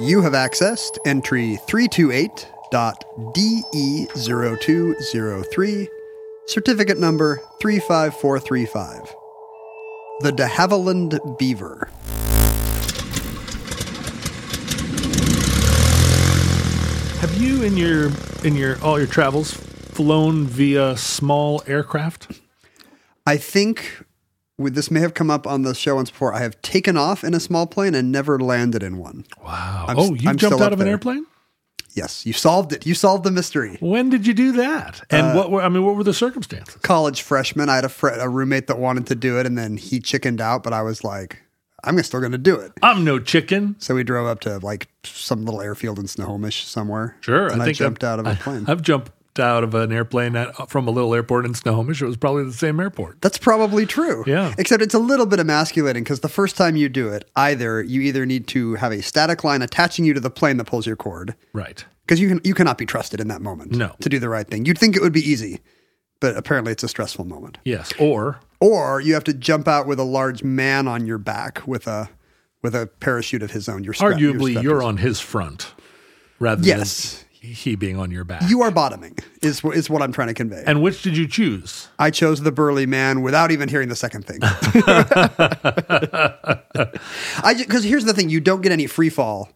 You have accessed entry 328.DE0203, certificate number 35435. The de Havilland Beaver. Have you in your all your travels flown via small aircraft? I think this may have come up on the show once before. I have taken off in a small plane and never landed in one. Wow. You jumped out of an airplane? Yes. You solved it. You solved the mystery. When did you do that? And what were the circumstances? College freshman. I had a roommate that wanted to do it, and then he chickened out, but I was like, I'm still going to do it. I'm no chicken. So we drove up to like some little airfield in Snohomish somewhere. Sure. And I jumped out of a plane. I've jumped out of an airplane from a little airport in Snohomish. It was probably the same airport. That's probably true. Yeah. Except it's a little bit emasculating because the first time you do it, you either need to have a static line attaching you to the plane that pulls your cord. Right. Because you cannot be trusted in that moment. No. To do the right thing. You'd think it would be easy, but apparently it's a stressful moment. Yes. Or you have to jump out with a large man on your back with a parachute of his own. You're on his front rather than he being on your back. You are bottoming, is what I'm trying to convey. And which did you choose? I chose the burly man without even hearing the second thing. Because here's the thing, you don't get any free fall.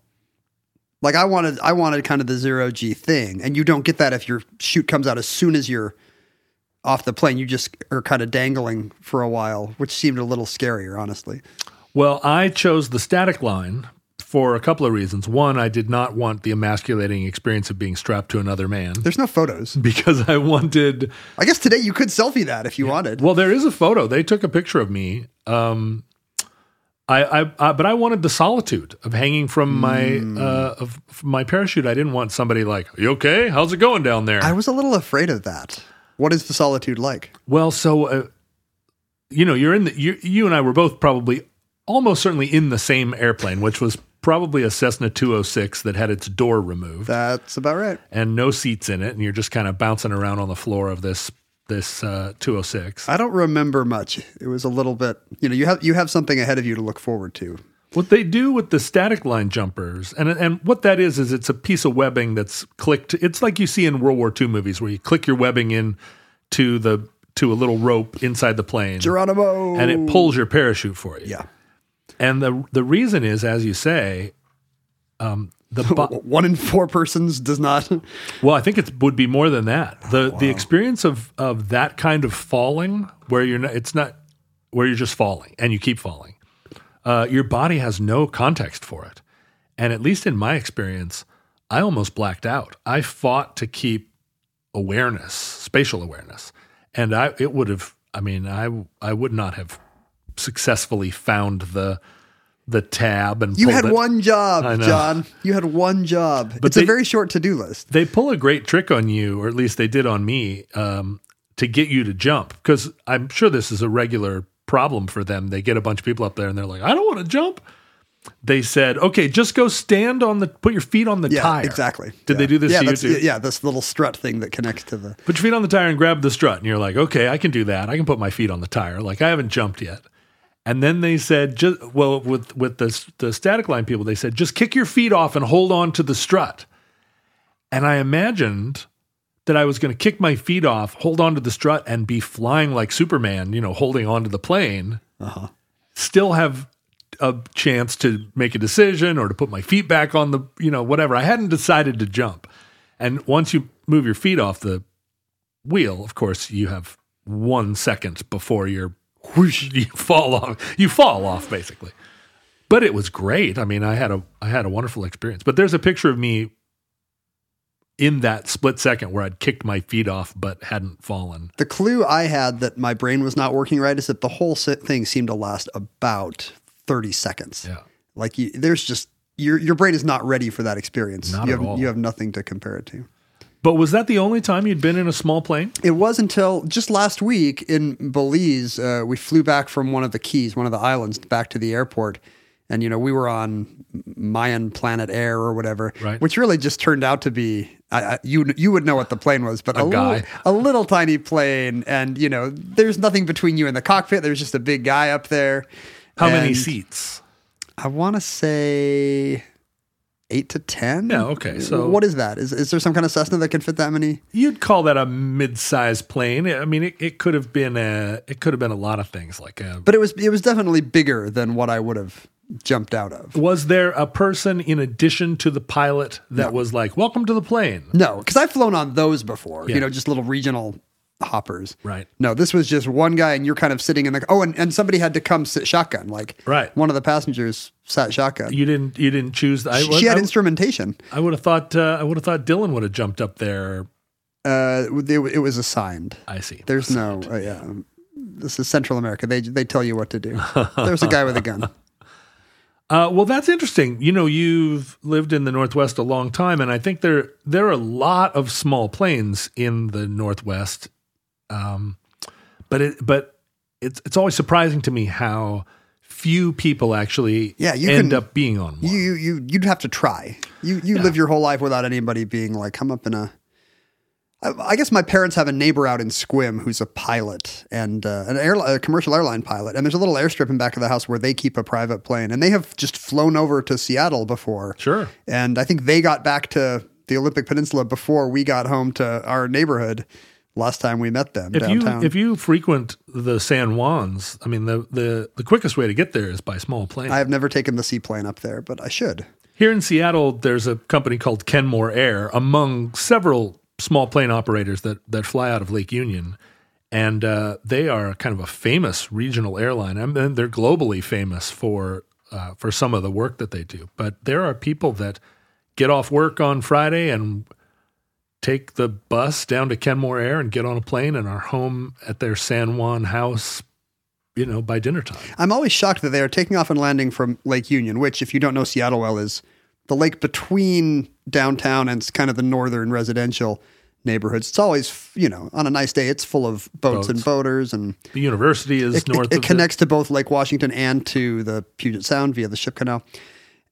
Like I wanted kind of the zero G thing, and you don't get that if your chute comes out as soon as you're off the plane. You just are kind of dangling for a while, which seemed a little scarier, honestly. Well, I chose the static line for a couple of reasons. One, I did not want the emasculating experience of being strapped to another man. There's no photos. Because I guess today you could selfie that if you wanted. Well, there is a photo. They took a picture of me. But I wanted the solitude of hanging from my parachute. I didn't want somebody like, "You okay? How's it going down there?" I was a little afraid of that. What is the solitude like? Well, so you're in you and I were both probably almost certainly in the same airplane, which was probably a Cessna 206 that had its door removed. That's about right. And no seats in it, and you're just kind of bouncing around on the floor of this 206. I don't remember much. It was a little bit, you have something ahead of you to look forward to. What they do with the static line jumpers, and what that is it's a piece of webbing that's clicked. It's like you see in World War II movies where you click your webbing in to a little rope inside the plane. Geronimo! And it pulls your parachute for you. Yeah. And the reason is, as you say, one in four persons does not. Well, I think it would be more than that. The experience of that kind of falling, where you're just falling and you keep falling. Your body has no context for it, and at least in my experience, I almost blacked out. I fought to keep awareness, spatial awareness, and I would not have successfully found the tab and you had it. One job, John. You had one job. But it's a very short to-do list. They pull a great trick on you, or at least they did on me, to get you to jump. Because I'm sure this is a regular problem for them. They get a bunch of people up there and they're like, "I don't want to jump." They said, "Okay, just go stand on put your feet on the tire." Exactly. Did they do this to you too? Yeah, this little strut thing that connects to the. Put your feet on the tire and grab the strut. And you're like, "Okay, I can do that. I can put my feet on the tire. Like I haven't jumped yet." And then they said, with the static line people, they said, "Just kick your feet off and hold on to the strut." And I imagined that I was going to kick my feet off, hold onto the strut, and be flying like Superman, you know, holding onto the plane, still have a chance to make a decision or to put my feet back on the, you know, whatever. I hadn't decided to jump. And once you move your feet off the wheel, of course, you have 1 second before you're whoosh, you fall off. You fall off, basically. But it was great. I mean, I had a wonderful experience. But there's a picture of me in that split second where I'd kicked my feet off but hadn't fallen. The clue I had that my brain was not working right is that the whole thing seemed to last about 30 seconds. Yeah. Like there's just, your brain is not ready for that experience. Not at all. You have nothing to compare it to. But was that the only time you'd been in a small plane? It was until just last week in Belize. We flew back from one of the keys, one of the islands, back to the airport. And, you know, we were on Mayan Planet Air or whatever, right, which really just turned out to be, you would know what the plane was, but a little tiny plane. And, you know, there's nothing between you and the cockpit. There's just a big guy up there. How many seats? I want to say 8 to 10. Yeah, okay. So what is that? Is there some kind of Cessna that can fit that many? You'd call that a mid-sized plane. I mean, it could have been a lot of things like a. But it was definitely bigger than what I would have jumped out of. Was there a person in addition to the pilot that was like, welcome to the plane? No, because I've flown on those before, you know, just little regional hoppers. Right. No, this was just one guy and you're kind of sitting in the, and somebody had to come sit shotgun. Like one of the passengers sat shotgun. You didn't choose. She had instrumentation. I would have thought, Dylan would have jumped up there. It was assigned. I see. There's assigned. This is Central America. They tell you what to do. There's a guy with a gun. Well, that's interesting. You know, you've lived in the Northwest a long time, and I think there are a lot of small planes in the Northwest. But it's always surprising to me how few people actually end up being on one. You'd have to try. You live your whole life without anybody being like, I'm up in a. I guess my parents have a neighbor out in Squim who's a pilot and a commercial airline pilot. And there's a little airstrip in back of the house where they keep a private plane. And they have just flown over to Seattle before. Sure. And I think they got back to the Olympic Peninsula before we got home to our neighborhood last time we met them downtown. If you frequent the San Juans, I mean, the quickest way to get there is by small plane. I have never taken the seaplane up there, but I should. Here in Seattle, there's a company called Kenmore Air, among several small plane operators that fly out of Lake Union, and they are kind of a famous regional airline. I mean, they're globally famous for some of the work that they do. But there are people that get off work on Friday and take the bus down to Kenmore Air and get on a plane and are home at their San Juan house, you know, by dinner time. I'm always shocked that they are taking off and landing from Lake Union, which, if you don't know Seattle well, is the lake between downtown and kind of the northern residential neighborhoods. It's always, you know, on a nice day, it's full of boats and boaters. And the university is north of it. It connects to both Lake Washington and to the Puget Sound via the ship canal.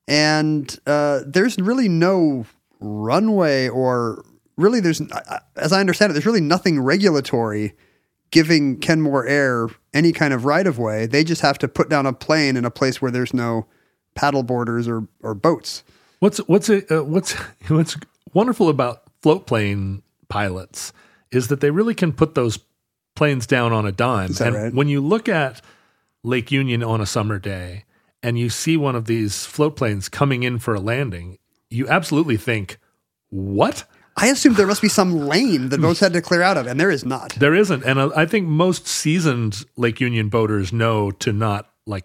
And there's really no runway or really there's, as I understand it, there's really nothing regulatory giving Kenmore Air any kind of right-of-way. They just have to put down a plane in a place where there's no paddle boarders or boats. What's wonderful about float plane pilots is that they really can put those planes down on a dime. Is that and right? When you look at Lake Union on a summer day and you see one of these float planes coming in for a landing, you absolutely think, what? I assume there must be some lane that boats had to clear out of, and there is not. There isn't. And I think most seasoned Lake Union boaters know to not, like,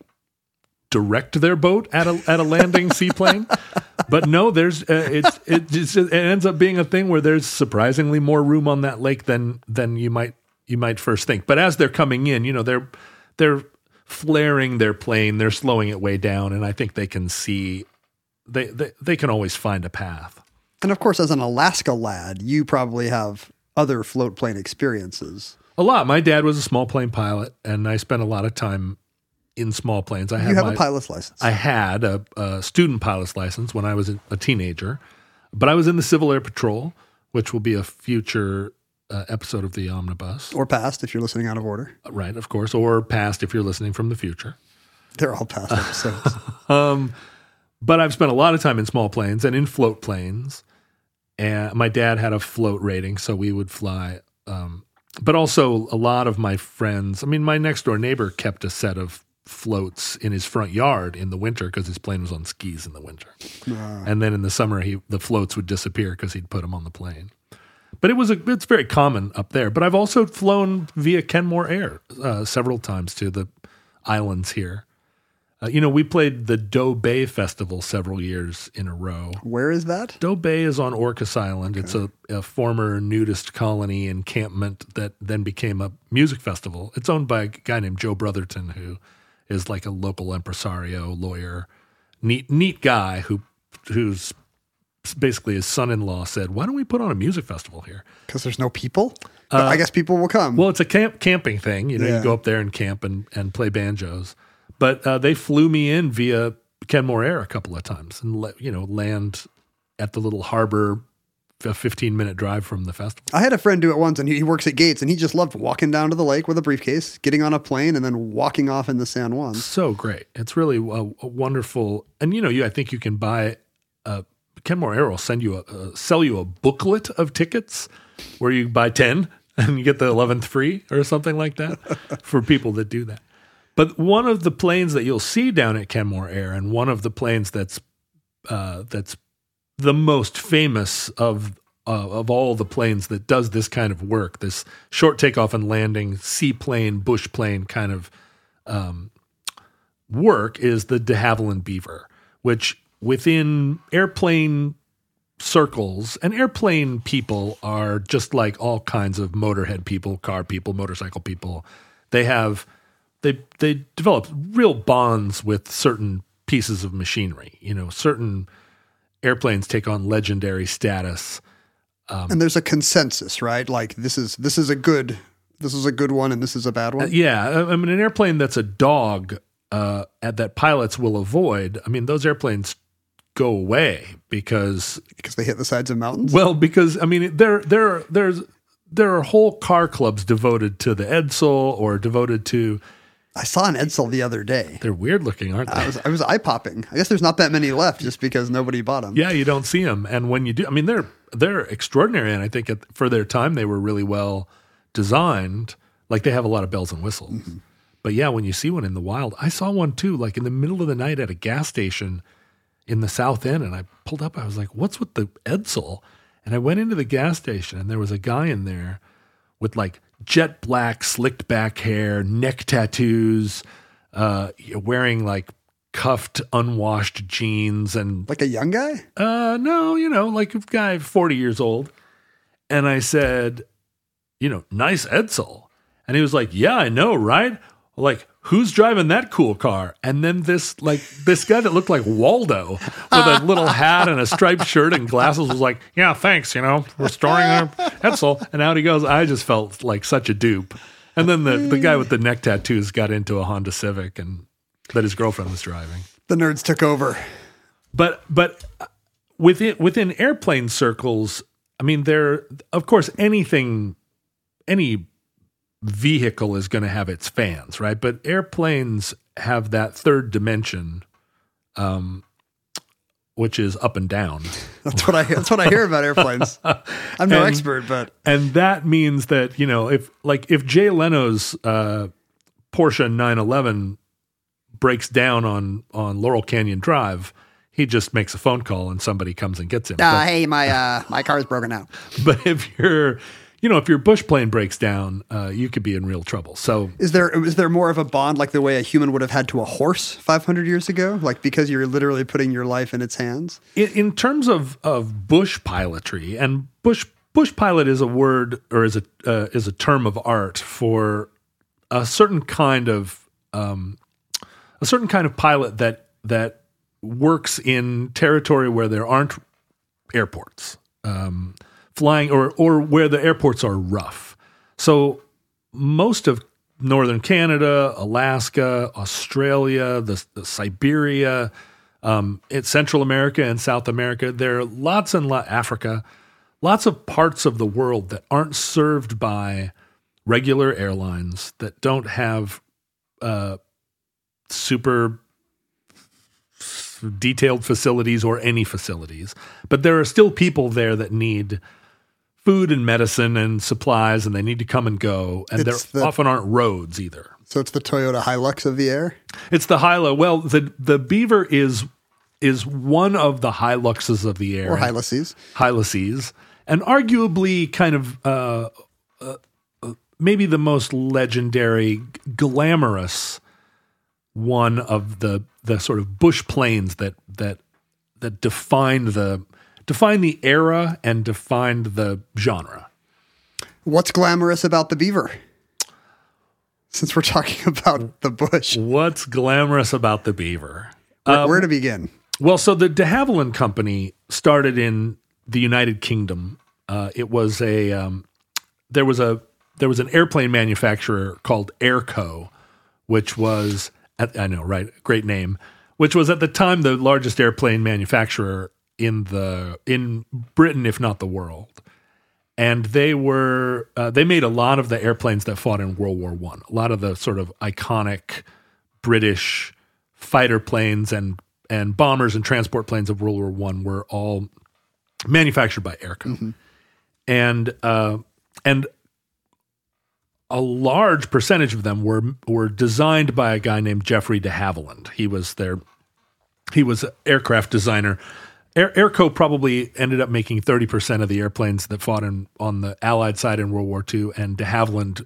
direct their boat at a landing seaplane. But no, there's it ends up being a thing where there's surprisingly more room on that lake than you might first think. But as they're coming in, you know, they're flaring their plane, they're slowing it way down, and I think they can see they can always find a path. And of course, as an Alaska lad, you probably have other float plane experiences. A lot. My dad was a small plane pilot, and I spent a lot of time in small planes. You have a pilot's license. I had a student pilot's license when I was a teenager, but I was in the Civil Air Patrol, which will be a future episode of the Omnibus. Or past, if you're listening out of order. Right, of course, or past, if you're listening from the future. They're all past episodes. But I've spent a lot of time in small planes and in float planes, And my dad had a float rating, so we would fly. But also a lot of my friends, I mean, my next door neighbor kept a set of floats in his front yard in the winter because his plane was on skis in the winter. Wow. And then in the summer, the floats would disappear because he'd put them on the plane. But it's very common up there. But I've also flown via Kenmore Air several times to the islands here. We played the Do Bay Festival several years in a row. Where is that? Do Bay is on Orcas Island. Okay. It's a former nudist colony encampment that then became a music festival. It's owned by a guy named Joe Brotherton, who is like a local impresario, lawyer, neat guy who's basically his son-in-law said, why don't we put on a music festival here? Because there's no people? I guess people will come. Well, it's a camping thing. You go up there and camp and play banjos. But they flew me in via Kenmore Air a couple of times and land at the little harbor, a 15-minute drive from the festival. I had a friend do it once, and he works at Gates, and he just loved walking down to the lake with a briefcase, getting on a plane, and then walking off in the San Juan. So great. It's really a wonderful – and, I think you can buy Kenmore Air will sell you a booklet of tickets where you buy 10 and you get the 11th free or something like that for people that do that. But one of the planes that you'll see down at Kenmore Air, and one of the planes that's the most famous of all the planes that does this kind of work, this short takeoff and landing, seaplane, bush plane kind of work, is the de Havilland Beaver, which within airplane circles, and airplane people are just like all kinds of motorhead people, car people, motorcycle people. They develop real bonds with certain pieces of machinery. Certain airplanes take on legendary status. And there's a consensus, right? Like this is a good one, and this is a bad one. An airplane that's a dog that pilots will avoid. I mean, those airplanes go away because they hit the sides of mountains. Well, because there are whole car clubs devoted to the Edsel or devoted to... I saw an Edsel the other day. They're weird looking, aren't they? I was eye-popping. I guess there's not that many left just because nobody bought them. Yeah, you don't see them. And when you do... they're extraordinary. And I think for their time, they were really well designed. Like, they have a lot of bells and whistles. Mm-hmm. But yeah, when you see one in the wild... I saw one too, like in the middle of the night at a gas station in the South End. And I pulled up. I was like, what's with the Edsel? And I went into the gas station, and there was a guy in there with like jet black, slicked back hair, neck tattoos, wearing like cuffed, unwashed jeans, and like a young guy. No, like a guy 40 years old. And I said, nice Edsel. And he was like, yeah, I know, right? Like, who's driving that cool car? And then this guy that looked like Waldo with a little hat and a striped shirt and glasses was like, yeah, thanks, restoring our Edsel. And out he goes. I just felt like such a dupe. And then the guy with the neck tattoos got into a Honda Civic and that his girlfriend was driving. The nerds took over. But within airplane circles, there, of course, any vehicle is going to have its fans, right? But airplanes have that third dimension, which is up and down. That's what I hear about airplanes. I'm no expert, but that means that if Jay Leno's Porsche 911 breaks down on Laurel Canyon Drive, he just makes a phone call and somebody comes and gets him. Hey, my car's broken out. But if you're if your bush plane breaks down, you could be in real trouble. So, is there more of a bond like the way a human would have had to a horse 500 years ago? Like, because you're literally putting your life in its hands. In terms of bush pilotry, and bush pilot is a word or is a term of art for a certain kind of pilot that works in territory where there aren't airports. Flying or where the airports are rough. So most of northern Canada, Alaska, Australia, the Siberia, it's Central America and South America. There are lots and Africa, lots of parts of the world that aren't served by regular airlines, that don't have super detailed facilities or any facilities. But there are still people there that need food and medicine and supplies, and they need to come and go. And there often aren't roads either. So it's the Toyota Hilux of the air? It's the Hilux. Well, the Beaver is one of the Hiluxes of the air. Or Hiluses. Hiluses. And arguably kind of maybe the most legendary, glamorous one of the sort of bush planes that defined the era and defined the genre. What's glamorous about the Beaver? Since we're talking about the bush. What's glamorous about the Beaver? Where to begin? Well, so the de Havilland Company started in the United Kingdom. It was a there was an airplane manufacturer called Airco, which was I know, right? Great name. Which was at the time the largest airplane manufacturer in Britain, if not the world. And they were they made a lot of the airplanes that fought in World War I. A lot of the sort of iconic British fighter planes and bombers and transport planes of World War I were all manufactured by Airco. Mm-hmm. And a large percentage of them were designed by a guy named Geoffrey de Havilland. He was an aircraft designer. Airco probably ended up making 30% of the airplanes that fought on the Allied side in World War II, and de Havilland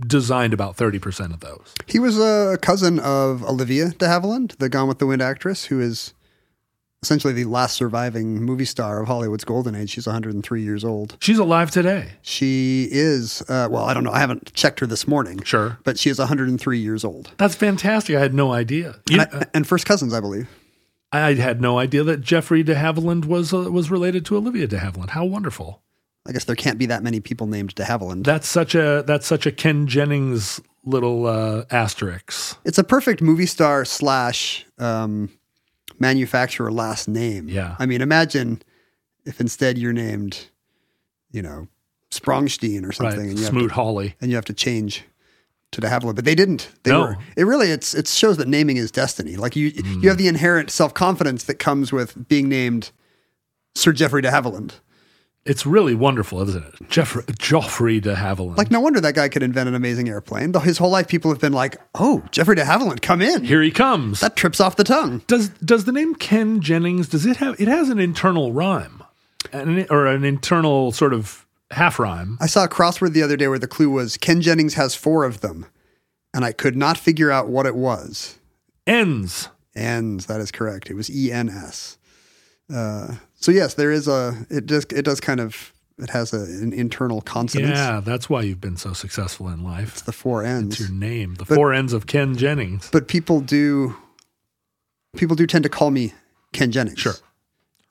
designed about 30% of those. He was a cousin of Olivia de Havilland, the Gone with the Wind actress, who is essentially the last surviving movie star of Hollywood's golden age. She's 103 years old. She's alive today. She is. Well, I don't know. I haven't checked her this morning. Sure. But she is 103 years old. That's fantastic. I had no idea. And first cousins, I believe. I had no idea that Geoffrey de Havilland was related to Olivia de Havilland. How wonderful. I guess there can't be that many people named de Havilland. That's such a Ken Jennings little asterisk. It's a perfect movie star slash... manufacturer last name. Yeah. I mean, imagine if instead you're named, Sprongstein or something. Right. And Smoot Hawley. And you have to change to de Havilland. But they didn't. It shows that naming is destiny. Like you have the inherent self-confidence that comes with being named Sir Geoffrey de Havilland. It's really wonderful, isn't it? Geoffrey de Havilland. Like, no wonder that guy could invent an amazing airplane. Though his whole life people have been like, oh, Geoffrey de Havilland, come in. Here he comes. That trips off the tongue. Does the name Ken Jennings, it has an internal rhyme or an internal sort of half rhyme? I saw a crossword the other day where the clue was Ken Jennings has four of them, and I could not figure out what it was. Ends, that is correct. It was ENS. So yes, there is it has an internal consonance. Yeah, that's why you've been so successful in life. It's the four ends. It's your name, four ends of Ken Jennings. But people do tend to call me Ken Jennings. Sure.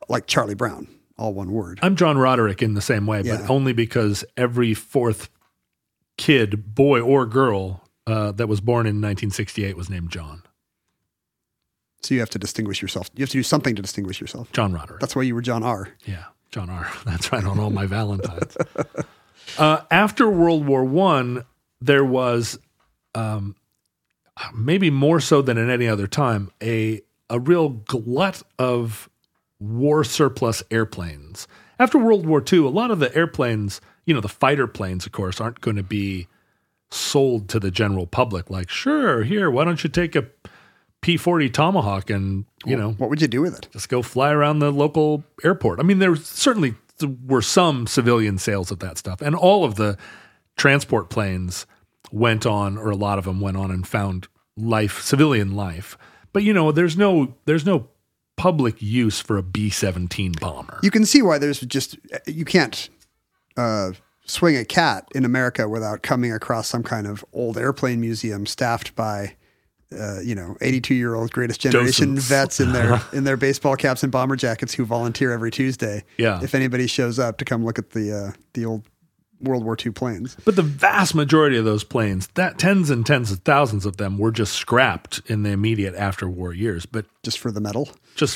Like Charlie Brown, all one word. I'm John Roderick in the same way, but only because every fourth kid, boy or girl, that was born in 1968 was named John. So you have to distinguish yourself. You have to do something to distinguish yourself. John Roderick. That's why you were John R. Yeah, John R. That's right, on all my Valentines. After World War I, there was, maybe more so than at any other time, a real glut of war surplus airplanes. After World War II, a lot of the airplanes, the fighter planes, of course, aren't going to be sold to the general public. Like, sure, here, why don't you take a... P-40 Tomahawk and, what would you do with it? Just go fly around the local airport. I mean, there certainly were some civilian sales of that stuff. And all of the transport planes went on, or a lot of them went on and found civilian life. But, there's no public use for a B-17 bomber. You can see why there's just, you can't swing a cat in America without coming across some kind of old airplane museum staffed by 82-year-old greatest generation Docents. Vets in their baseball caps and bomber jackets who volunteer every Tuesday. Yeah. If anybody shows up to come look at the old World War II planes. But the vast majority of those planes, tens and tens of thousands of them, were just scrapped in the immediate after-war years. But just for the metal? Just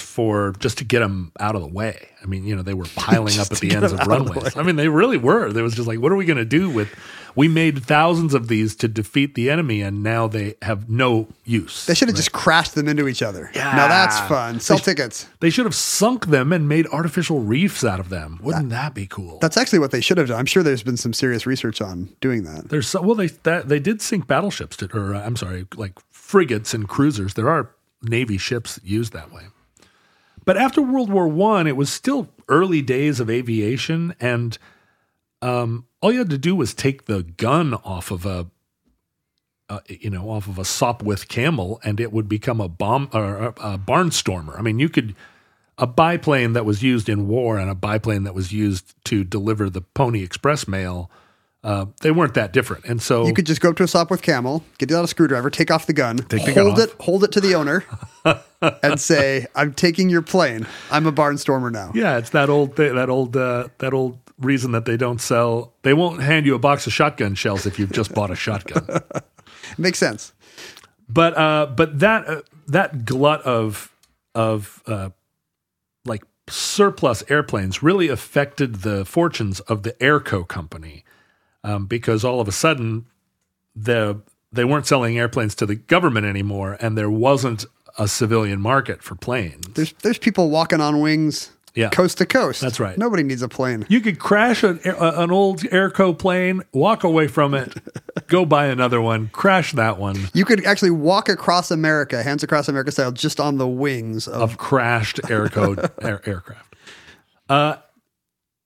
to get them out of the way. I mean, you know, they were piling up at the ends of runways. I mean, they really were. There was just like, what are we going to do with, we made thousands of these to defeat the enemy, and now they have no use. They should have just crashed them into each other. Yeah. Now that's fun. Sell tickets. They should have sunk them and made artificial reefs out of them. Wouldn't that be cool? That's actually what they should have done. I'm sure there's been some serious research on doing that. There's so, well, they did sink battleships, like frigates and cruisers. There are Navy ships used that way. But after World War I, it was still early days of aviation, and all you had to do was take the gun off of a Sopwith Camel, and it would become a bomb or a barnstormer. I mean, a biplane that was used in war and a biplane that was used to deliver the Pony Express mail, they weren't that different. And so you could just go up to a Sopwith Camel, get out a screwdriver, take off the gun, hold it to the owner, and say, "I'm taking your plane. I'm a barnstormer now." Yeah, it's that old reason that they won't hand you a box of shotgun shells if you've just bought a shotgun. Makes sense. But that glut of like surplus airplanes really affected the fortunes of the Airco company. Because all of a sudden, they weren't selling airplanes to the government anymore, and there wasn't a civilian market for planes. There's people walking on wings, coast to coast. That's right. Nobody needs a plane. You could crash an old Airco plane, walk away from it, go buy another one, crash that one. You could actually walk across America, hands across America style, just on the wings of crashed Airco aircraft.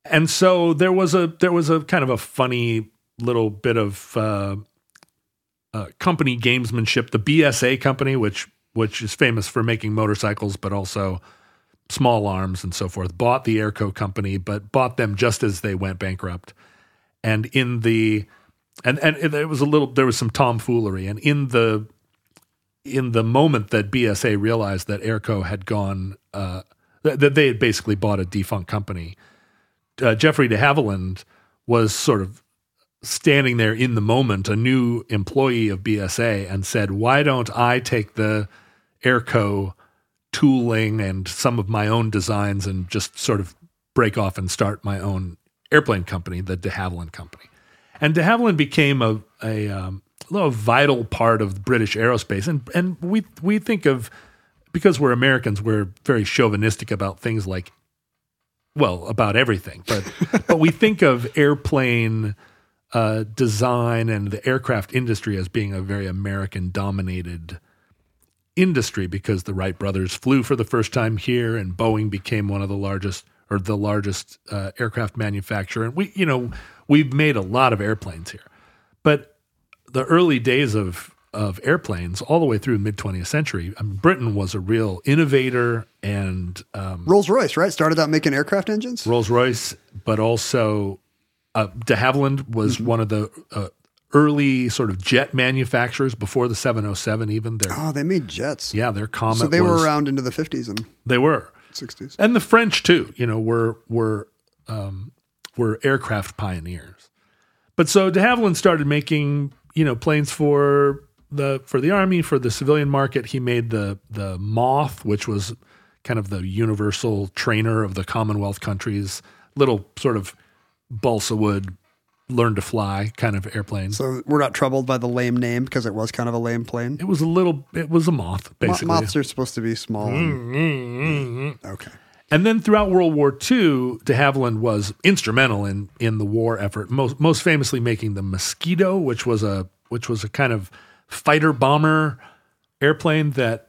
And so there was a kind of a funny little bit of company gamesmanship. The BSA company, which is famous for making motorcycles, but also small arms and so forth, bought the Airco company, but bought them just as they went bankrupt. And there was some tomfoolery. And in the moment that BSA realized that Airco had gone, that they had basically bought a defunct company. Geoffrey de Havilland was sort of standing there in the moment, a new employee of BSA, and said, "Why don't I take the Airco tooling and some of my own designs and just sort of break off and start my own airplane company, the de Havilland Company?" And de Havilland became a vital part of British aerospace. And we think of, because we're Americans, we're very chauvinistic about things like, well, about everything, but we think of airplane design and the aircraft industry as being a very American-dominated industry because the Wright brothers flew for the first time here, and Boeing became one of the largest aircraft manufacturer. And we've made a lot of airplanes here, but the early days of airplanes all the way through mid-20th century. I mean, Britain was a real innovator, and Rolls Royce, right? Started out making aircraft engines? Rolls Royce, but also de Havilland was one of the early sort of jet manufacturers before the 707 even. They made jets. Yeah, their Comet. So they were around into the 50s. And they were. 60s. And the French too, were aircraft pioneers. But so de Havilland started making, planes for the army, for the civilian market. He made the Moth, which was kind of the universal trainer of the Commonwealth countries, little sort of balsa wood, learn to fly kind of airplane. So we're not troubled by the lame name because it was kind of a lame plane. It was a moth, basically. Moths are supposed to be small. Okay. And then throughout World War II, de Havilland was instrumental in the war effort, most famously making the Mosquito, which was a kind of fighter bomber airplane that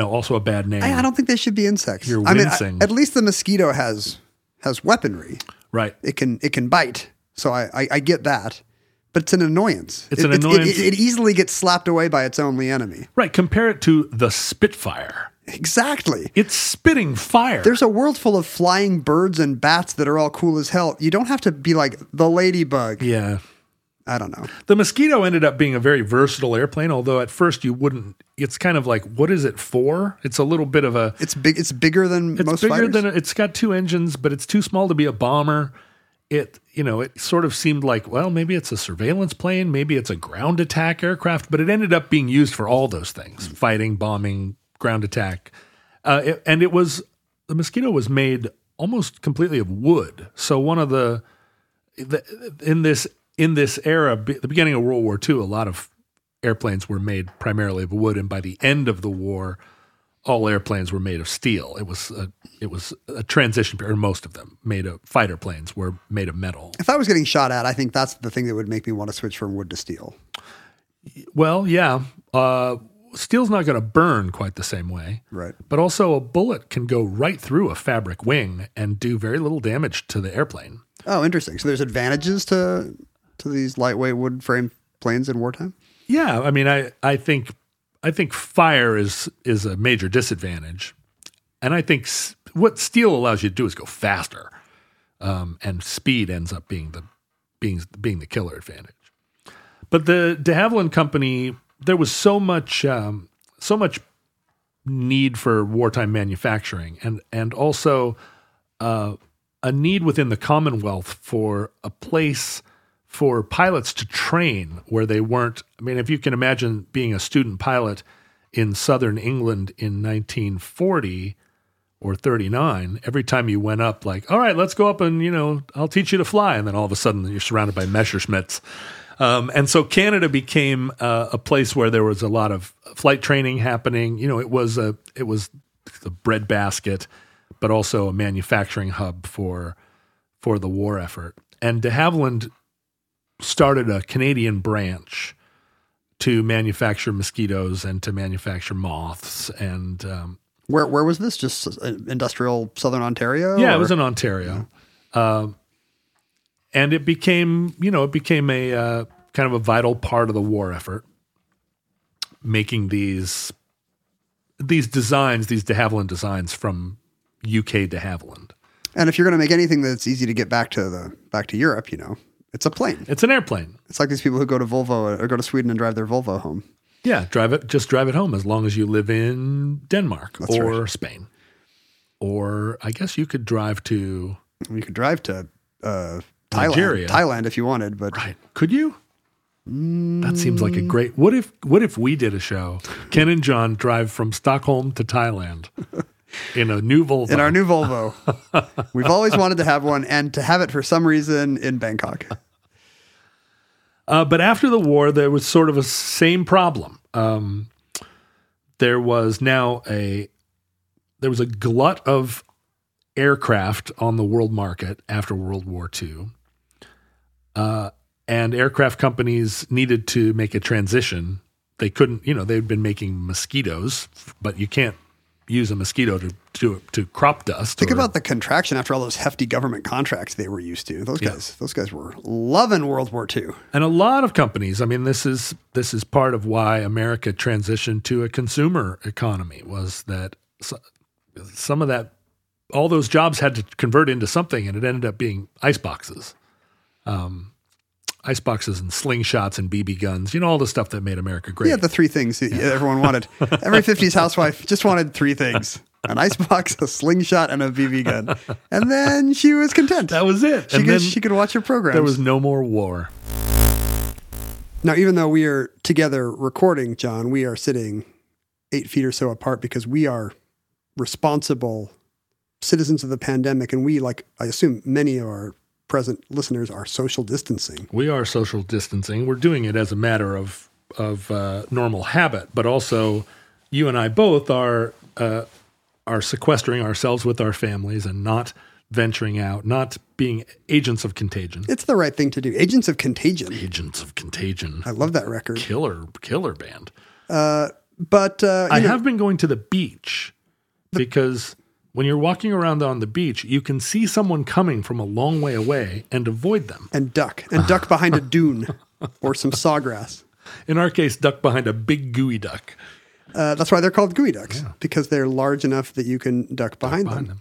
also a bad name. I don't think they should be insects. You're wincing. At least the Mosquito has weaponry. Right. It can bite. So I get that. But it's an annoyance. It's an annoyance. It easily gets slapped away by its only enemy. Right. Compare it to the Spitfire. Exactly. It's spitting fire. There's a world full of flying birds and bats that are all cool as hell. You don't have to be like the ladybug. Yeah. I don't know. The Mosquito ended up being a very versatile airplane, although at first you wouldn't. It's kind of like, what is it for? It's a little bit of a. It's big. It's bigger than most fighters. It's got two engines, but it's too small to be a bomber. It sort of seemed like, well, maybe it's a surveillance plane, maybe it's a ground attack aircraft, but it ended up being used for all those things: fighting, bombing, ground attack. And it was, the Mosquito was made almost completely of wood. So one of in this era, the beginning of World War II, a lot of airplanes were made primarily of wood, and by the end of the war, all airplanes were made of steel. It was a transition period. Most of them made of fighter planes were made of metal. If I was getting shot at, I think that's the thing that would make me want to switch from wood to steel. Well, yeah, steel's not going to burn quite the same way, right? But also, a bullet can go right through a fabric wing and do very little damage to the airplane. Oh, interesting. So there's advantages to these lightweight wood frame planes in wartime. Yeah, I mean, I think fire is a major disadvantage, and I think what steel allows you to do is go faster, and speed ends up being the killer advantage. But the de Havilland Company, there was so much need for wartime manufacturing, and also a need within the Commonwealth for a place for pilots to train where they weren't. I mean, if you can imagine being a student pilot in southern England in 1940 or 39, every time you went up, like, all right, let's go up and, I'll teach you to fly. And then all of a sudden you're surrounded by Messerschmitts. And so Canada became a place where there was a lot of flight training happening. It was the breadbasket, but also a manufacturing hub for the war effort. And de Havilland started a Canadian branch to manufacture Mosquitoes and to manufacture Moths. And where was this? Just industrial southern Ontario? Yeah, it was in Ontario. Yeah. And it became, a kind of a vital part of the war effort, making these designs, these de Havilland designs from UK de Havilland. And if you're going to make anything that's easy to get back to Europe, it's a plane. It's an airplane. It's like these people who go to Volvo or go to Sweden and drive their Volvo home. Yeah, drive it home as long as you live in Denmark or Spain. Or I guess you could drive to... You could drive to Thailand if you wanted, but... Right. Could you? That seems like a great... What if we did a show? Ken and John drive from Stockholm to Thailand in a new Volvo. In our new Volvo. We've always wanted to have one, and to have it for some reason in Bangkok. But after the war, there was sort of a same problem. There was now a glut of aircraft on the world market after World War II, and aircraft companies needed to make a transition. They couldn't, they'd been making Mosquitoes, but you can't use a Mosquito to crop dust. Think about the contraction after all those hefty government contracts they were used to. Those guys were loving World War II. And a lot of companies, I mean, this is part of why America transitioned to a consumer economy, was that some of that, all those jobs had to convert into something, and it ended up being ice boxes and slingshots and BB guns, all the stuff that made America great. Yeah, the three things everyone wanted. Every 50s housewife just wanted three things: an ice box, a slingshot, and a BB gun. And then she was content. That was it. She could watch her programs. There was no more war. Now, even though we are together recording, John, we are sitting 8 feet or so apart because we are responsible citizens of the pandemic, and we, like I assume many of our present listeners, are social distancing. We are social distancing. We're doing it as a matter of normal habit, but also you and I both are sequestering ourselves with our families and not venturing out, not being agents of contagion. It's the right thing to do. Agents of Contagion. Agents of Contagion. I love that record. Killer band. But I have been going to the beach because when you're walking around on the beach, you can see someone coming from a long way away and avoid them. And duck behind a dune or some sawgrass. In our case, duck behind a big gooey duck. That's why they're called gooey ducks, because they're large enough that you can duck behind them.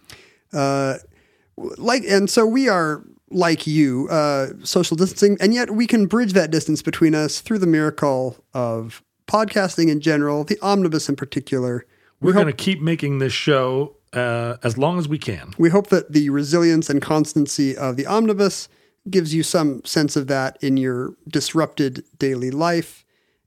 And so we are, like you, social distancing, and yet we can bridge that distance between us through the miracle of podcasting in general, the omnibus in particular. We're going to keep making this show as long as we can. We hope that the resilience and constancy of the omnibus gives you some sense of that in your disrupted daily life.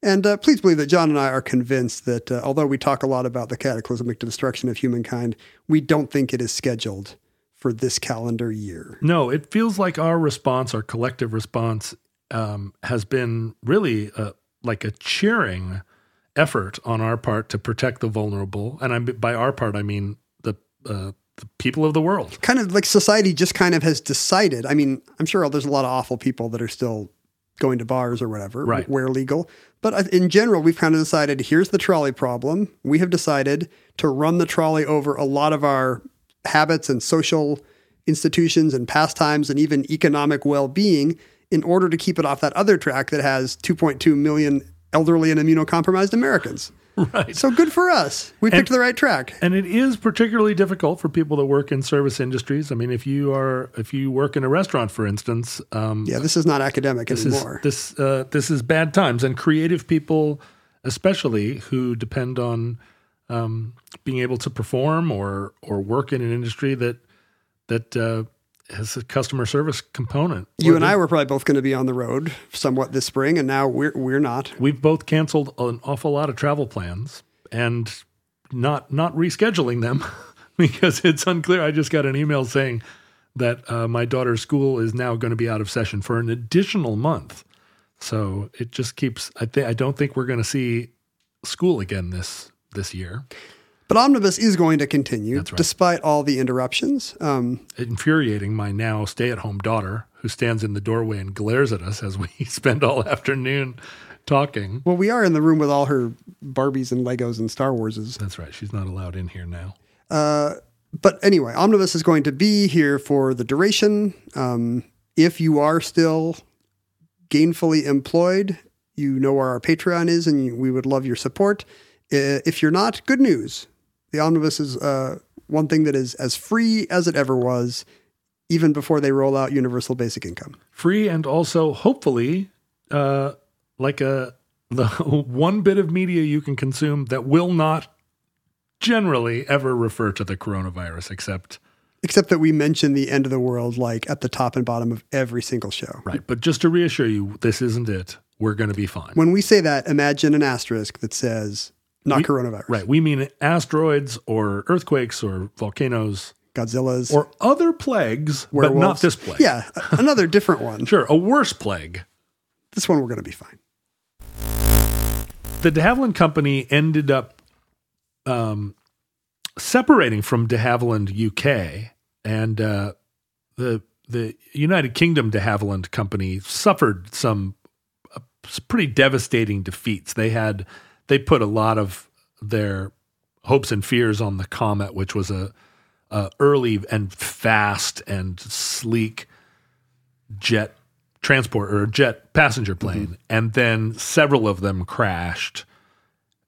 And please believe that John and I are convinced that although we talk a lot about the cataclysmic destruction of humankind, we don't think it is scheduled for this calendar year. No, it feels like our response, our collective response, has been really like a cheering effort on our part to protect the vulnerable. And by our part, I mean the people of the world. Kind of like society just kind of has decided. I mean, I'm sure there's a lot of awful people that are still going to bars or whatever, right, where legal. But in general, we've kind of decided, here's the trolley problem. We have decided to run the trolley over a lot of our habits and social institutions and pastimes and even economic well-being in order to keep it off that other track that has 2.2 million elderly and immunocompromised Americans. Right. So good for us. We picked the right track. And it is particularly difficult for people that work in service industries. I mean, if you work in a restaurant, for instance, this is not academic anymore. This is bad times, and creative people, especially, who depend on being able to perform or work in an industry that has a customer service component. You and I were probably both going to be on the road somewhat this spring, and now we're not. We've both canceled an awful lot of travel plans and not rescheduling them because it's unclear. I just got an email saying that my daughter's school is now going to be out of session for an additional month. So it just keeps. I don't think we're going to see school again this year. But Omnibus is going to continue, right, despite all the interruptions. Infuriating my now stay-at-home daughter, who stands in the doorway and glares at us as we spend all afternoon talking. Well, we are in the room with all her Barbies and Legos and Star Warses. That's right. She's not allowed in here now. But anyway, Omnibus is going to be here for the duration. If you are still gainfully employed, you know where our Patreon is, and we would love your support. If you're not, good news. The Omnibus is one thing that is as free as it ever was, even before they roll out universal basic income. Free, and also, hopefully, the one bit of media you can consume that will not generally ever refer to the coronavirus, except that we mention the end of the world, like, at the top and bottom of every single show. Right, but just to reassure you, this isn't it. We're going to be fine. When we say that, imagine an asterisk that says... Not coronavirus. Right. We mean asteroids or earthquakes or volcanoes. Godzillas. Or other plagues, werewolves. But not this plague. Yeah, another different one. Sure, a worse plague. This one we're going to be fine. The de Havilland Company ended up separating from de Havilland UK, and the United Kingdom de Havilland Company suffered some pretty devastating defeats. They put a lot of their hopes and fears on the Comet, which was a early and fast and sleek jet passenger plane. Mm-hmm. And then several of them crashed,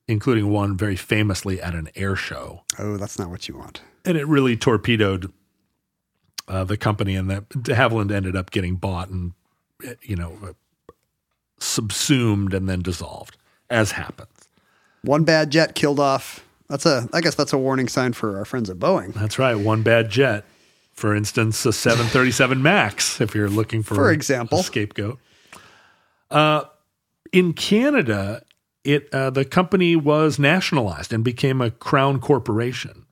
including one very famously at an air show. Oh, that's not what you want. And it really torpedoed the company, and de Havilland ended up getting bought and subsumed and then dissolved, as happens. One bad jet killed off. I guess that's a warning sign for our friends at Boeing. That's right. One bad jet. For instance, a 737 MAX, if you're looking for example, a scapegoat. In Canada, the company was nationalized and became a crown corporation.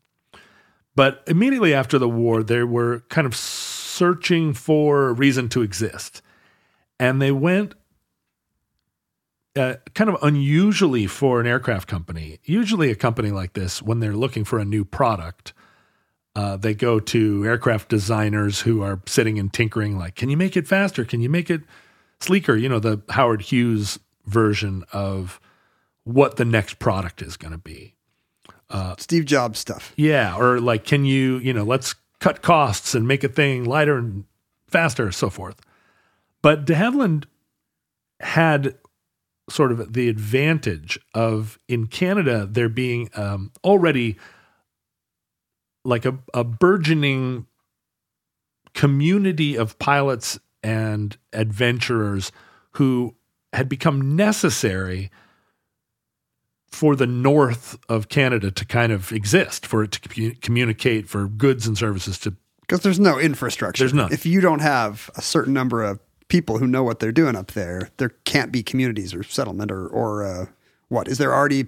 But immediately after the war, they were kind of searching for a reason to exist. And they went kind of unusually for an aircraft company. Usually a company like this, when they're looking for a new product, they go to aircraft designers who are sitting and tinkering like, can you make it faster? Can you make it sleeker? The Howard Hughes version of what the next product is going to be. Steve Jobs stuff. Yeah. Or like, can you, let's cut costs and make a thing lighter and faster, so forth. But de Havilland had sort of the advantage of, in Canada, there being already like a burgeoning community of pilots and adventurers who had become necessary for the north of Canada to kind of exist, for it to communicate, for goods and services to... Because there's no infrastructure. There's none. If you don't have a certain number of people who know what they're doing up there. There can't be communities or settlement or what? Is there already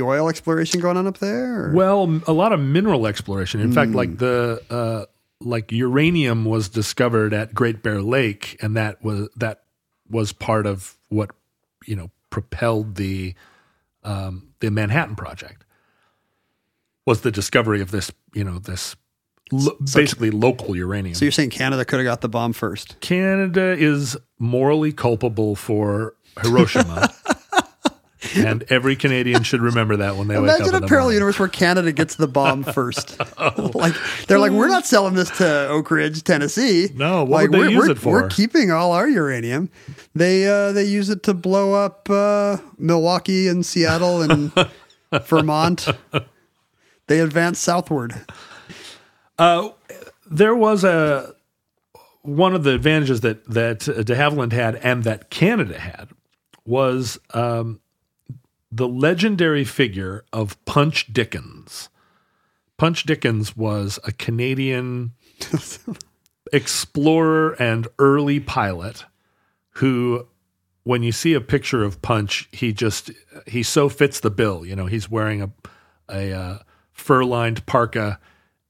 oil exploration going on up there? Or? Well, a lot of mineral exploration. In fact, like the uranium was discovered at Great Bear Lake, and that was part of what, you know, propelled the Manhattan Project, was the discovery of this, you know, this basically local uranium. So you're saying Canada could have got the bomb first? Canada is morally culpable for Hiroshima. And every Canadian should remember that when they wake up. Imagine a parallel universe where Canada gets the bomb first. Oh. Like they're like, we're not selling this to Oak Ridge, Tennessee. No, what would they use it for? We're keeping all our uranium. They use it to blow up Milwaukee and Seattle and Vermont. They advance southward. There was one of the advantages that de Havilland had and that Canada had was the legendary figure of Punch Dickens. Punch Dickens was a Canadian explorer and early pilot who, when you see a picture of Punch, he so fits the bill. You know, he's wearing a fur-lined parka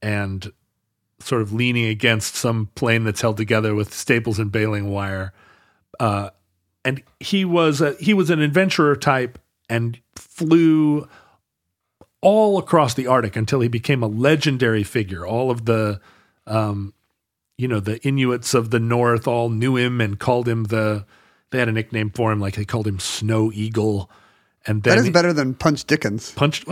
and sort of leaning against some plane that's held together with staples and baling wire. And he was an adventurer type and flew all across the Arctic until he became a legendary figure. All of the, the Inuits of the North all knew him and called him they had a nickname for him, like they called him Snow Eagle. And then that is better than Punch Dickens. Punch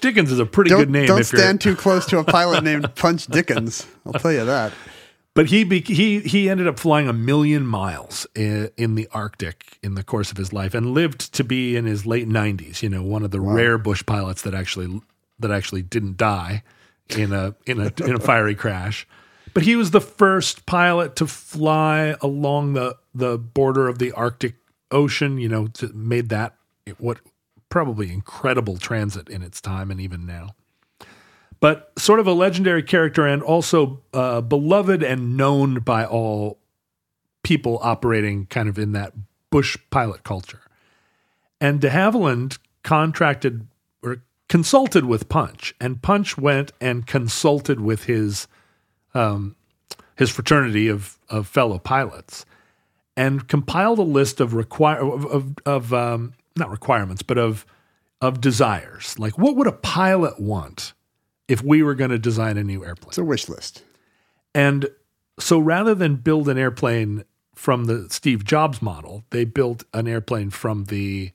Dickens is a pretty good name. Don't stand too close to a pilot named Punch Dickens. I'll tell you that. But he ended up flying 1,000,000 miles in the Arctic in the course of his life, and lived to be in his late 90s. You know, one of the rare bush pilots that actually didn't die in a fiery crash. But he was the first pilot to fly along the border of the Arctic Ocean. You know, made that what probably incredible transit in its time and even now. But sort of a legendary character, and also beloved and known by all people operating kind of in that bush pilot culture. And de Havilland contracted or consulted with Punch, and Punch went and consulted with his fraternity of fellow pilots, and compiled a list of desires, like what would a pilot want if we were going to design a new airplane. It's a wish list. And so rather than build an airplane from the Steve Jobs model, they built an airplane from the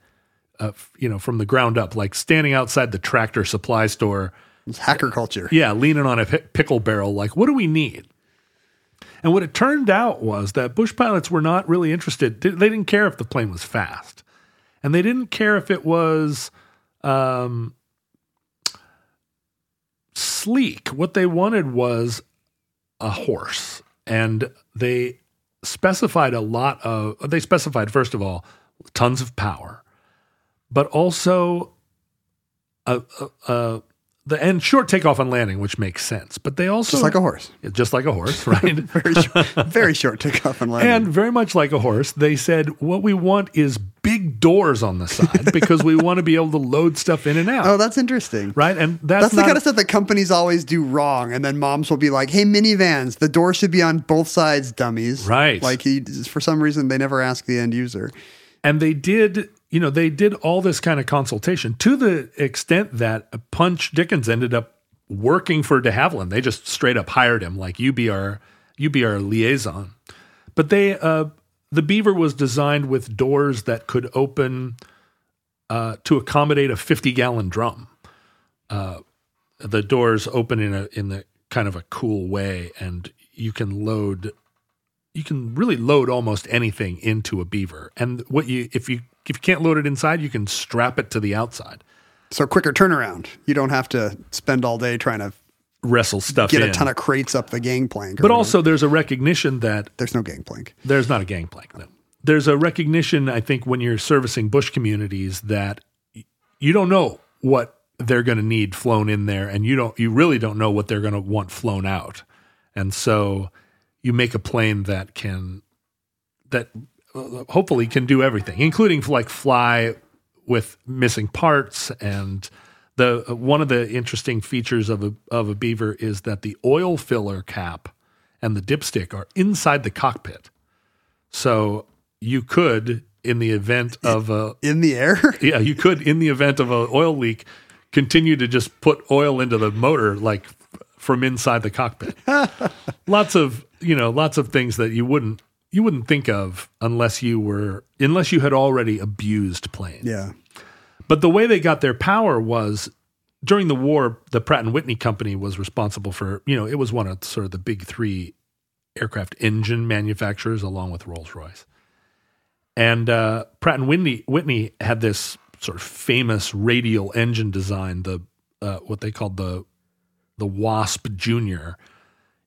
ground up, like standing outside the tractor supply store. It's hacker culture. Yeah, leaning on a pickle barrel, like, what do we need? And what it turned out was that bush pilots were not really interested. They didn't care if the plane was fast. And they didn't care if it was... sleek. What they wanted was a horse, and they specified first of all, tons of power, but also and short takeoff and landing, which makes sense. But they also just like a horse, right? Very short takeoff and landing, and very much like a horse. They said what we want is big doors on the side because we want to be able to load stuff in and out. Oh, that's interesting. Right? And that's the kind of stuff that companies always do wrong. And then moms will be like, hey, minivans, the door should be on both sides, dummies. Right. Like for some reason, they never ask the end user. And they did all this kind of consultation to the extent that Punch Dickens ended up working for de Havilland. They just straight up hired him, like, you be our liaison. But the Beaver was designed with doors that could open to accommodate a 50-gallon drum. The doors open in the kind of a cool way, and you can really load almost anything into a Beaver. And if you can't load it inside, you can strap it to the outside. So quicker turnaround. You don't have to spend all day trying to wrestle stuff in. Get a ton of crates up the gangplank. But also there's a recognition that... There's no gangplank. There's not a gangplank, no. There's a recognition, I think, when you're servicing bush communities that you don't know what they're going to need flown in there, and you really don't know what they're going to want flown out. And so you make a plane that can that hopefully can do everything, including like fly with missing parts. And the one of the interesting features of a Beaver is that the oil filler cap and the dipstick are inside the cockpit. So you could, in the event of a... In the air? Yeah, you could, in the event of an oil leak, continue to just put oil into the motor, like from inside the cockpit. Lots of things that you wouldn't think of unless you had already abused planes. Yeah. But the way they got their power was, during the war, the Pratt & Whitney company was responsible for, it was one of sort of the big three aircraft engine manufacturers, along with Rolls Royce. And Pratt & Whitney had this sort of famous radial engine design, what they called the Wasp Junior.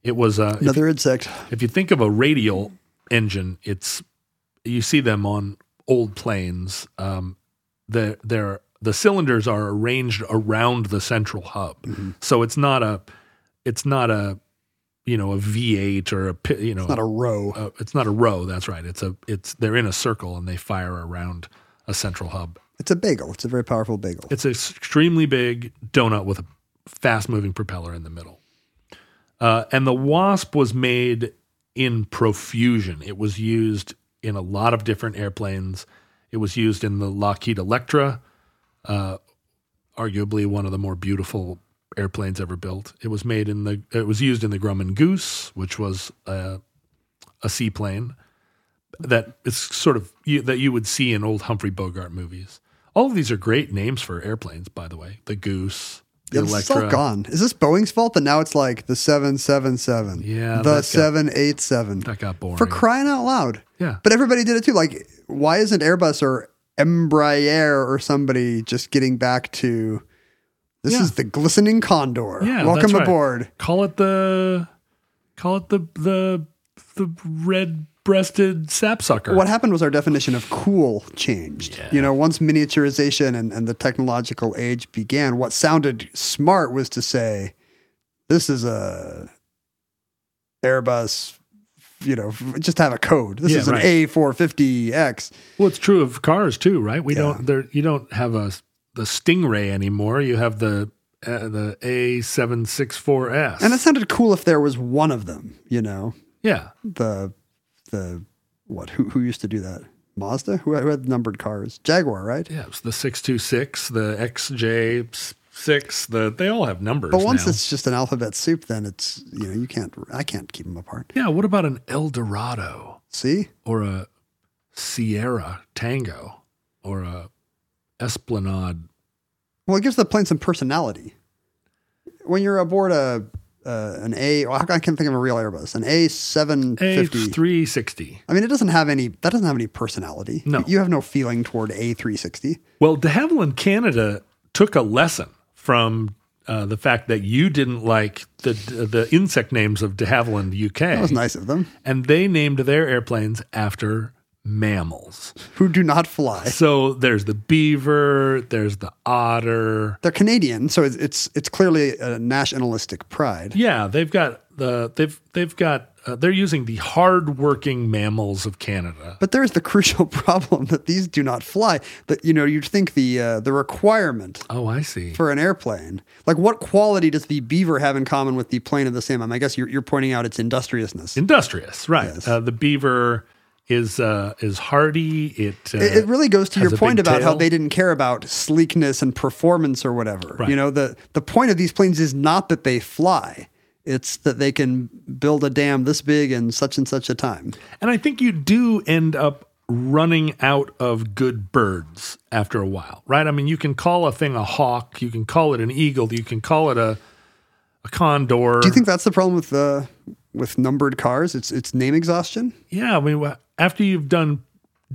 It was another insect. If you think of a radial engine, you see them on old planes. The cylinders are arranged around the central hub, mm-hmm. So it's not a V8 or it's not a row. It's not a row. That's right. They're in a circle and they fire around a central hub. It's a bagel. It's a very powerful bagel. It's an extremely big donut with a fast-moving propeller in the middle. And the Wasp was made in profusion. It was used in a lot of different airplanes. It was used in the Lockheed Electra, arguably one of the more beautiful airplanes ever built. It was used in the Grumman Goose, which was a seaplane that is sort of that you would see in old Humphrey Bogart movies. All of these are great names for airplanes, by the way. The Goose, the Electra. It's all gone. Is this Boeing's fault that now it's like the 777? Yeah, the 787. That got boring. For crying out loud! Yeah, but everybody did it too. Like, why isn't Airbus or Embraer or somebody just getting back to this? Yeah. Is the glistening Condor. Yeah, welcome aboard. Right. Call it the red-breasted sapsucker. What happened was our definition of cool changed. Yeah. Once miniaturization and the technological age began, what sounded smart was to say, this is a Airbus. Just have a code. This is an A450X. Well, it's true of cars too, right? You don't have the Stingray anymore. You have the A764S. And it sounded cool if there was one of them, Yeah. The what? Who used to do that? Mazda? Who had numbered cars? Jaguar, right? Yeah, it was the 626, the XJ6. They all have numbers. But once it's just an alphabet soup, then it's I can't keep them apart. Yeah. What about an Eldorado? See, or a Sierra Tango, or a Esplanade. Well, it gives the plane some personality. When you're aboard an A, I can't think of a real Airbus, an A750, A360. I mean, that doesn't have any personality. No, you have no feeling toward A360. Well, de Havilland Canada took a lesson from the fact that you didn't like the insect names of de Havilland UK. That was nice of them, and they named their airplanes after mammals who do not fly. So there's the beaver, there's the otter. They're Canadian, so it's clearly a nationalistic pride. Yeah, they're using the hard-working mammals of Canada. But there's the crucial problem that these do not fly. That you'd think the requirement. Oh, I see. For an airplane, like what quality does the beaver have in common with the plane of the same? I mean, I guess you're pointing out its industriousness. Industrious, right? Yes. The beaver is hardy. It really goes to your point about how they didn't care about sleekness and performance or whatever. Right. The point of these planes is not that they fly. It's that they can build a dam this big in such and such a time. And I think you do end up running out of good birds after a while, right? I mean, you can call a thing a hawk. You can call it an eagle. You can call it a condor. Do you think that's the problem with numbered cars? It's name exhaustion? Yeah, I mean, after you've done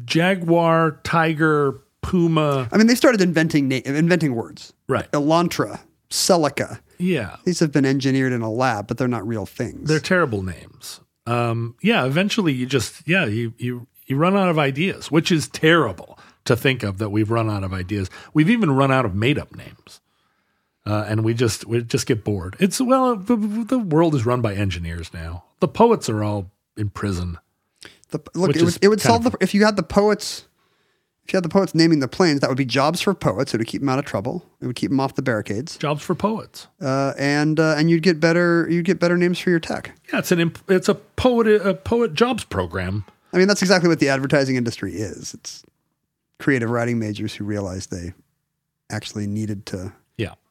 Jaguar, Tiger, Puma. I mean, they started inventing words. Right. Elantra, Celica. Yeah. These have been engineered in a lab, but they're not real things. They're terrible names. Eventually you just, you run out of ideas, which is terrible to think of that we've run out of ideas. We've even run out of made-up names. And we just get bored. It's, the world is run by engineers now. The poets are all in prison. Look, it would solve the, if you had the poets, naming the planes, that would be jobs for poets. It would keep them out of trouble. It would keep them off the barricades. Jobs for poets. And you'd get better names for your tech. Yeah, it's a poet jobs program. I mean, that's exactly what the advertising industry is. It's creative writing majors who realized they actually needed to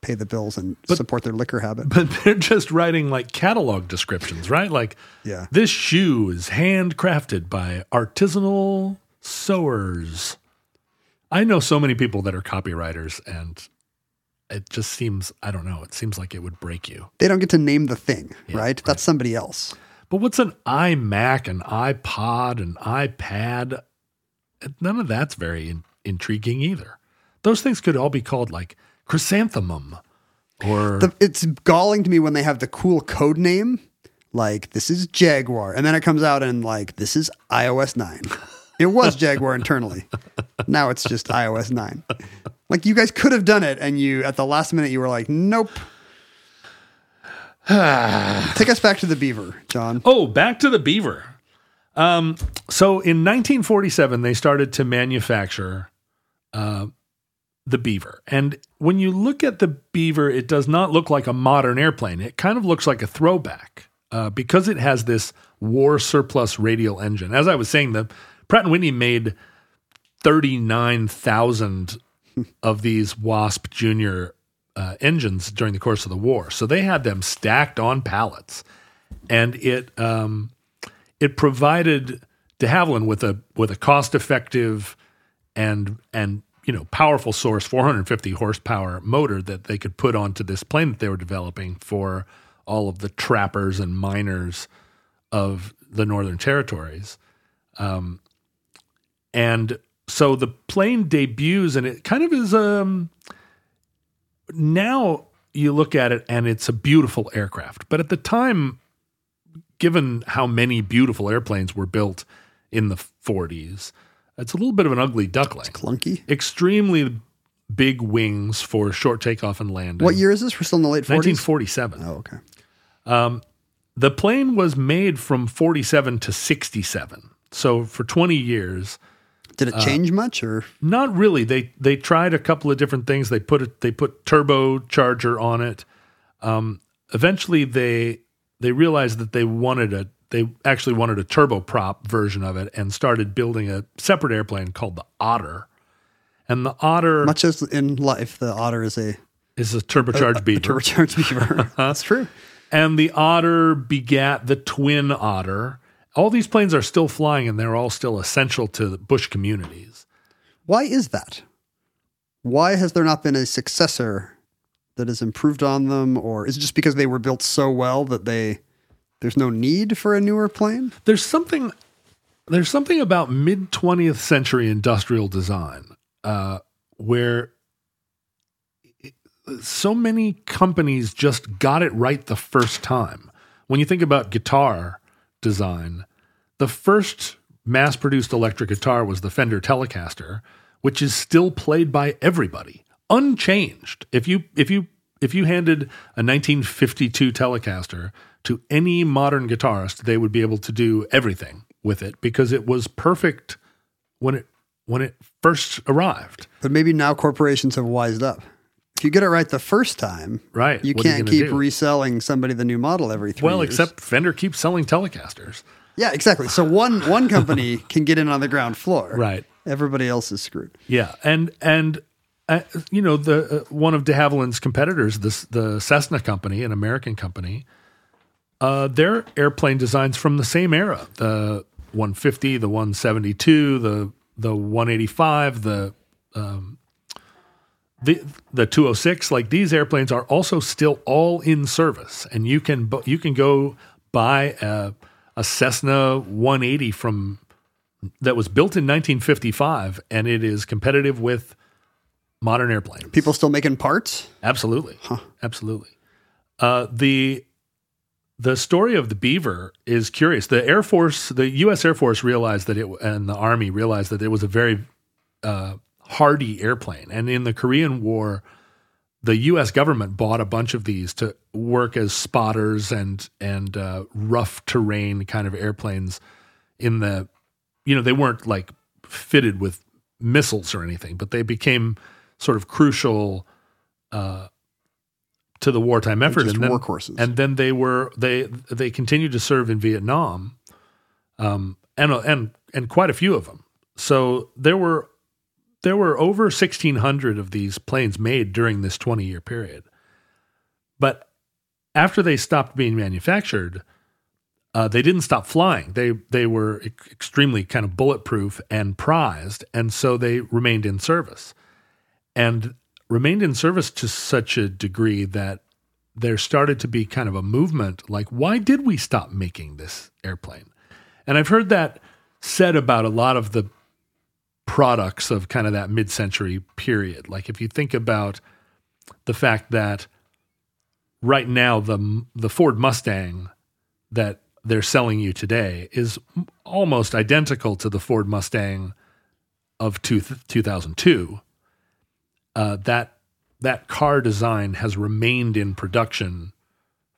pay the bills and support their liquor habit. But they're just writing like catalog descriptions, right? Like this shoe is handcrafted by artisanal sewers. I know so many people that are copywriters, and it just seems, I don't know, it seems like it would break you. They don't get to name the thing, right? That's somebody else. But what's an iMac, an iPod, an iPad? None of that's very intriguing either. Those things could all be called like chrysanthemum, or it's galling to me when they have the cool code name, like this is Jaguar, and then it comes out and like this is iOS 9. It was Jaguar internally. Now it's just iOS 9. Like you guys could have done it, and you at the last minute you were like, nope. Take us back to the Beaver, John. Oh, back to the Beaver. So in 1947, they started to manufacture the Beaver. And when you look at the Beaver, it does not look like a modern airplane. It kind of looks like a throwback because it has this war surplus radial engine. As I was saying, the Pratt & Whitney made 39,000 of these Wasp Junior engines during the course of the war. So they had them stacked on pallets. And it provided de Havilland with a cost-effective and powerful source 450 horsepower motor that they could put onto this plane that they were developing for all of the trappers and miners of the Northern Territories. And so the plane debuts, and it kind of is now you look at it and it's a beautiful aircraft. But at the time, given how many beautiful airplanes were built in the 40s, it's a little bit of an ugly duckling. It's clunky. Extremely big wings for short takeoff and landing. What year is this? We're still in the late 40s? 1947. Oh, okay. The plane was made from 47 to 67. So for 20 years. Did it change much, or? Not really. They tried a couple of different things. They put turbocharger on it. Eventually they realized that they actually wanted a turboprop version of it, and started building a separate airplane called the Otter. And the Otter, much as in life, the Otter is a turbocharged Beaver. A turbocharged Beaver. That's true. And the Otter begat the Twin Otter. All these planes are still flying, and they're all still essential to the bush communities. Why is that? Why has there not been a successor that has improved on them, or is it just because they were built so well that there's no need for a newer plane? There's something about mid-20th century industrial design where so many companies just got it right the first time. When you think about guitar design, the first mass-produced electric guitar was the Fender Telecaster, which is still played by everybody, unchanged. If you handed a 1952 Telecaster to any modern guitarist, they would be able to do everything with it because it was perfect when it first arrived. But maybe now corporations have wised up. If you get it right the first time, right, you can't keep reselling somebody the new model every 3 years. Well, except Fender keeps selling Telecasters. Yeah, exactly. So one company can get in on the ground floor. Right. Everybody else is screwed. Yeah, and one of de Havilland's competitors, the Cessna company, an American company, their airplane designs from the same era, the 150, the 172, the 185, the 206, like these airplanes are also still all in service, and you can go buy a Cessna 180 that was built in 1955, and it is competitive with modern airplanes. People still making parts? Absolutely. Huh. Absolutely. The story of the Beaver is curious. The Air Force, the U.S. Air Force realized that it, and the Army realized that it was a very hardy airplane. And in the Korean War, the U.S. government bought a bunch of these to work as spotters and rough terrain kind of airplanes in the you know, they weren't like fitted with missiles or anything, but they became sort of crucial to the wartime effort. Just workhorses. And then they continued to serve in Vietnam, and quite a few of them. So there were over 1,600 of these planes made during this 20-year period. But after they stopped being manufactured, they didn't stop flying. They were extremely kind of bulletproof and prized, and so they remained in service. And remained in service to such a degree that there started to be kind of a movement like, why did we stop making this airplane? And I've heard that said about a lot of the products of kind of that mid-century period. Like if you think about the fact that right now the Ford Mustang that they're selling you today is almost identical to the Ford Mustang of 2002. That car design has remained in production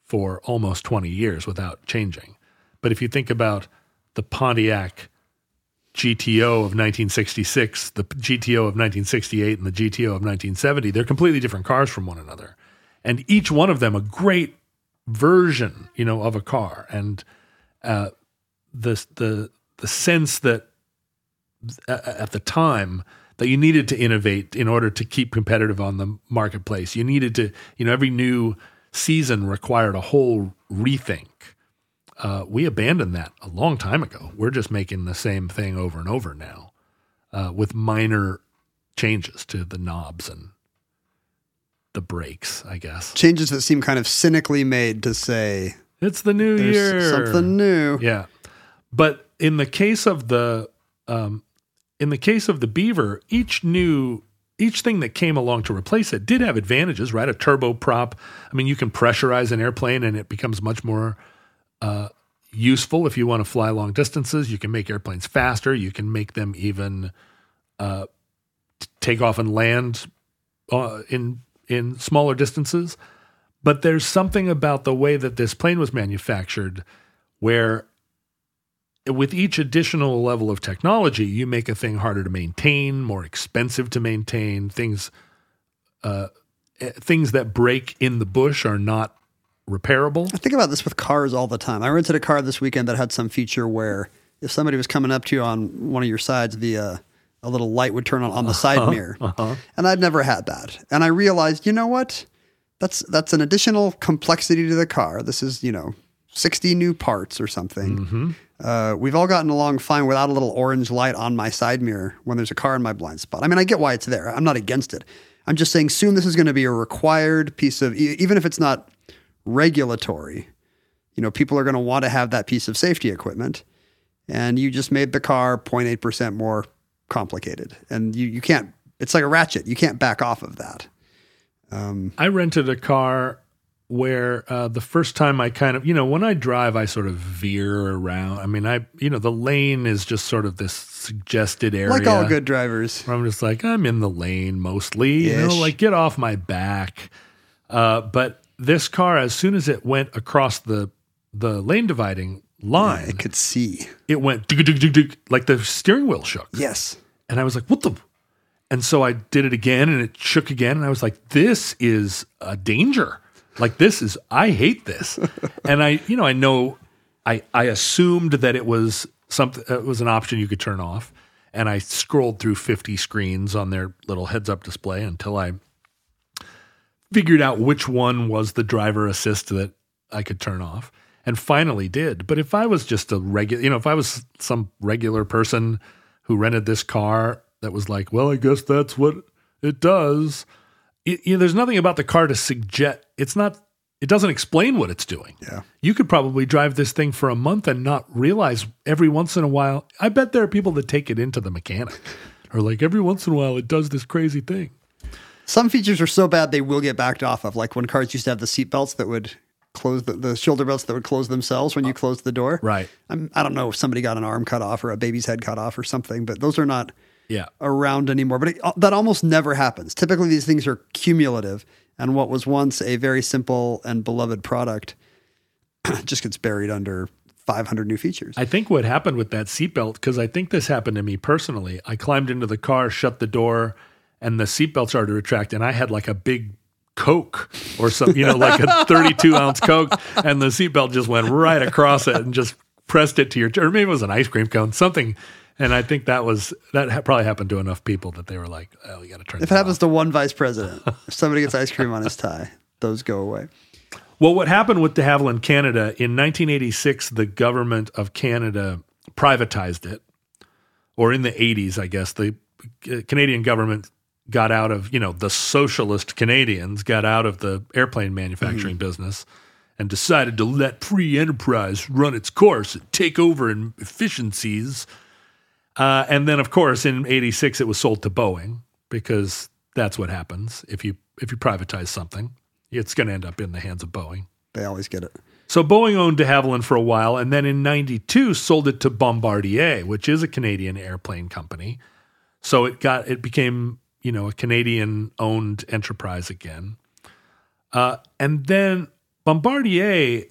for almost 20 years without changing. But if you think about the Pontiac GTO of 1966, the GTO of 1968, and the GTO of 1970, they're completely different cars from one another. And each one of them a great version, you know, of a car. And the sense that at the time that you needed to innovate in order to keep competitive on the marketplace. You needed to, you know, every new season required a whole rethink. We abandoned that a long time ago. We're just making the same thing over and over now, with minor changes to the knobs and the brakes, I guess. Changes that seem kind of cynically made to say, it's the new year. Something new. Yeah. But in the case of the Beaver, each thing that came along to replace it did have advantages, right? A turboprop. I mean, you can pressurize an airplane and it becomes much more useful if you want to fly long distances. You can make airplanes faster. You can make them even take off and land in smaller distances. But there's something about the way that this plane was manufactured where with each additional level of technology, you make a thing harder to maintain, more expensive to maintain. Things that break in the bush are not repairable. I think about this with cars all the time. I rented a car this weekend that had some feature where if somebody was coming up to you on one of your sides, a little light would turn on the side mirror. And I'd never had that. And I realized, you know what? That's an additional complexity to the car. This is, you know, 60 new parts or something. Mm-hmm. We've all gotten along fine without a little orange light on my side mirror when there's a car in my blind spot. I mean, I get why it's there. I'm not against it. I'm just saying soon this is going to be a required piece of, even if it's not regulatory, you know, people are going to want to have that piece of safety equipment. And you just made the car 0.8% more complicated. And you can't, it's like a ratchet. You can't back off of that. I rented a car where the first time I kind of, you know, when I drive, I sort of veer around. I mean, you know, the lane is just sort of this suggested area. Like all good drivers. Where I'm just like, I'm in the lane mostly. You know, like get off my back. But this car, as soon as it went across the lane dividing line. Yeah, I could see. It went like the steering wheel shook. Yes. And I was like, what the? And so I did it again and it shook again. And I was like, this is a danger. Like I hate this. And I assumed that it was something, it was an option you could turn off. And I scrolled through 50 screens on their little heads up display until I figured out which one was the driver assist that I could turn off and finally did. But if I was just if I was some regular person who rented this car that was like, well, I guess that's what it does. You know, there's nothing about the car to suggest it doesn't explain what it's doing. Yeah. You could probably drive this thing for a month and not realize every once in a while. I bet there are people that take it into the mechanic or like every once in a while it does this crazy thing. Some features are so bad they will get backed off of, like when cars used to have the seat belts that would close the shoulder belts that would close themselves when you closed the door. Right. I don't know if somebody got an arm cut off or a baby's head cut off or something, but those are not around anymore. But that almost never happens. Typically, these things are cumulative, and what was once a very simple and beloved product just gets buried under 500 new features. I think what happened with that seatbelt, because I think this happened to me personally, I climbed into the car, shut the door, and the seatbelt started to retract, and I had like a big Coke or something, you know, like a 32-ounce Coke, and the seatbelt just went right across it and just pressed it to your or maybe it was an ice cream cone, something. And I think that probably happened to enough people that they were like, oh, you got to turn it off. If it happens to one vice president, if somebody gets ice cream on his tie, those go away. Well, what happened with de Havilland Canada, in 1986, the government of Canada privatized it. Or in the 80s, I guess, the Canadian government got out of, you know, the socialist Canadians got out of the airplane manufacturing business and decided to let free enterprise run its course and take over in efficiencies. And then, of course, in 86, it was sold to Boeing, because that's what happens. If you privatize something, it's going to end up in the hands of Boeing. They always get it. So Boeing owned de Havilland for a while, and then in 92, sold it to Bombardier, which is a Canadian airplane company. So it became, you know, a Canadian-owned enterprise again. And then Bombardier...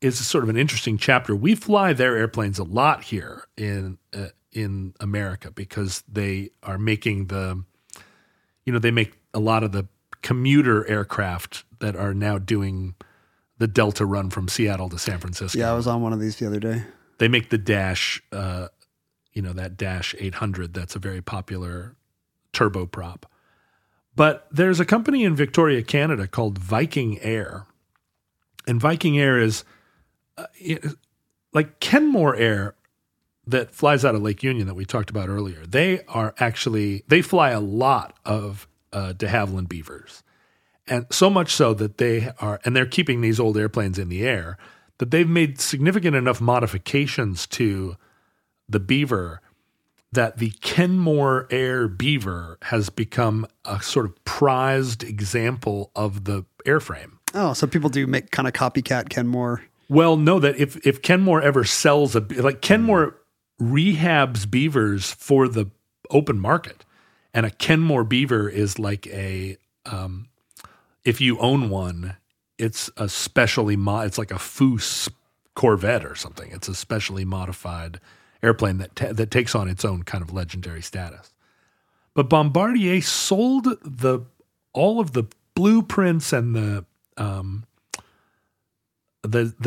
It's sort of an interesting chapter. We fly their airplanes a lot here in America, because they are making they make a lot of the commuter aircraft that are now doing the Delta run from Seattle to San Francisco. Yeah, I was on one of these the other day. They make the Dash, that Dash 800. That's a very popular turboprop. But there's a company in Victoria, Canada called Viking Air. And Viking Air is... like Kenmore Air that flies out of Lake Union that we talked about earlier, they fly a lot of de Havilland Beavers. And so much so that they're keeping these old airplanes in the air, that they've made significant enough modifications to the Beaver that the Kenmore Air Beaver has become a sort of prized example of the airframe. Oh, so people do make kind of copycat Kenmore... Well, no, that if Kenmore ever sells Kenmore rehabs Beavers for the open market, and a Kenmore Beaver is like a if you own one, it's a specially it's like a Foos Corvette or something. It's a specially modified airplane that takes on its own kind of legendary status. But Bombardier sold all of the blueprints and the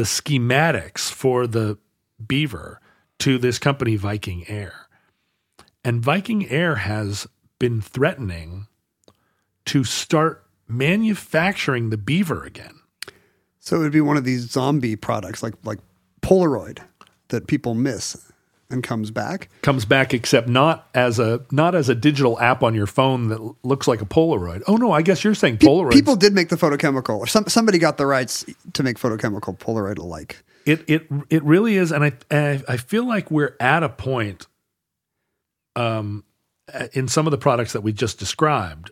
schematics for the Beaver to this company, Viking Air. And Viking Air has been threatening to start manufacturing the Beaver again. So it would be one of these zombie products, like Polaroid, that people miss and comes back. Comes back, except not as a digital app on your phone that looks like a Polaroid. Oh no, I guess you're saying Polaroid. People did make the photochemical, or somebody got the rights to make photochemical Polaroid alike. It really is, and I feel like we're at a point, in some of the products that we just described,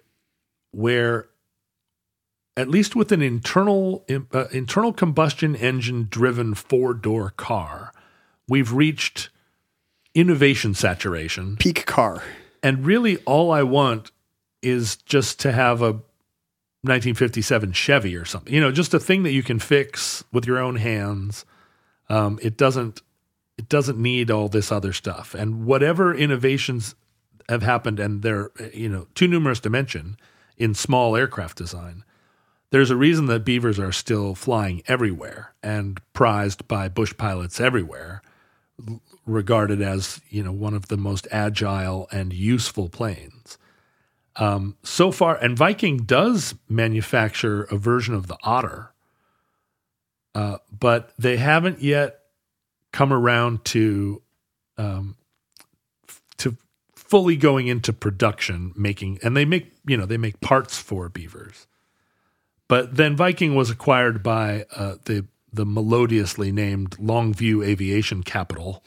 where at least with an internal combustion engine driven 4-door car, we've reached innovation saturation. Peak car. And really all I want is just to have a 1957 Chevy or something. You know, just a thing that you can fix with your own hands. It doesn't need all this other stuff. And whatever innovations have happened, and they're, you know, too numerous to mention in small aircraft design, there's a reason that Beavers are still flying everywhere and prized by bush pilots everywhere, regarded as, you know, one of the most agile and useful planes. So far, and Viking does manufacture a version of the Otter, but they haven't yet come around to fully going into production making, and they make parts for Beavers. But then Viking was acquired by the melodiously named Longview Aviation Capital.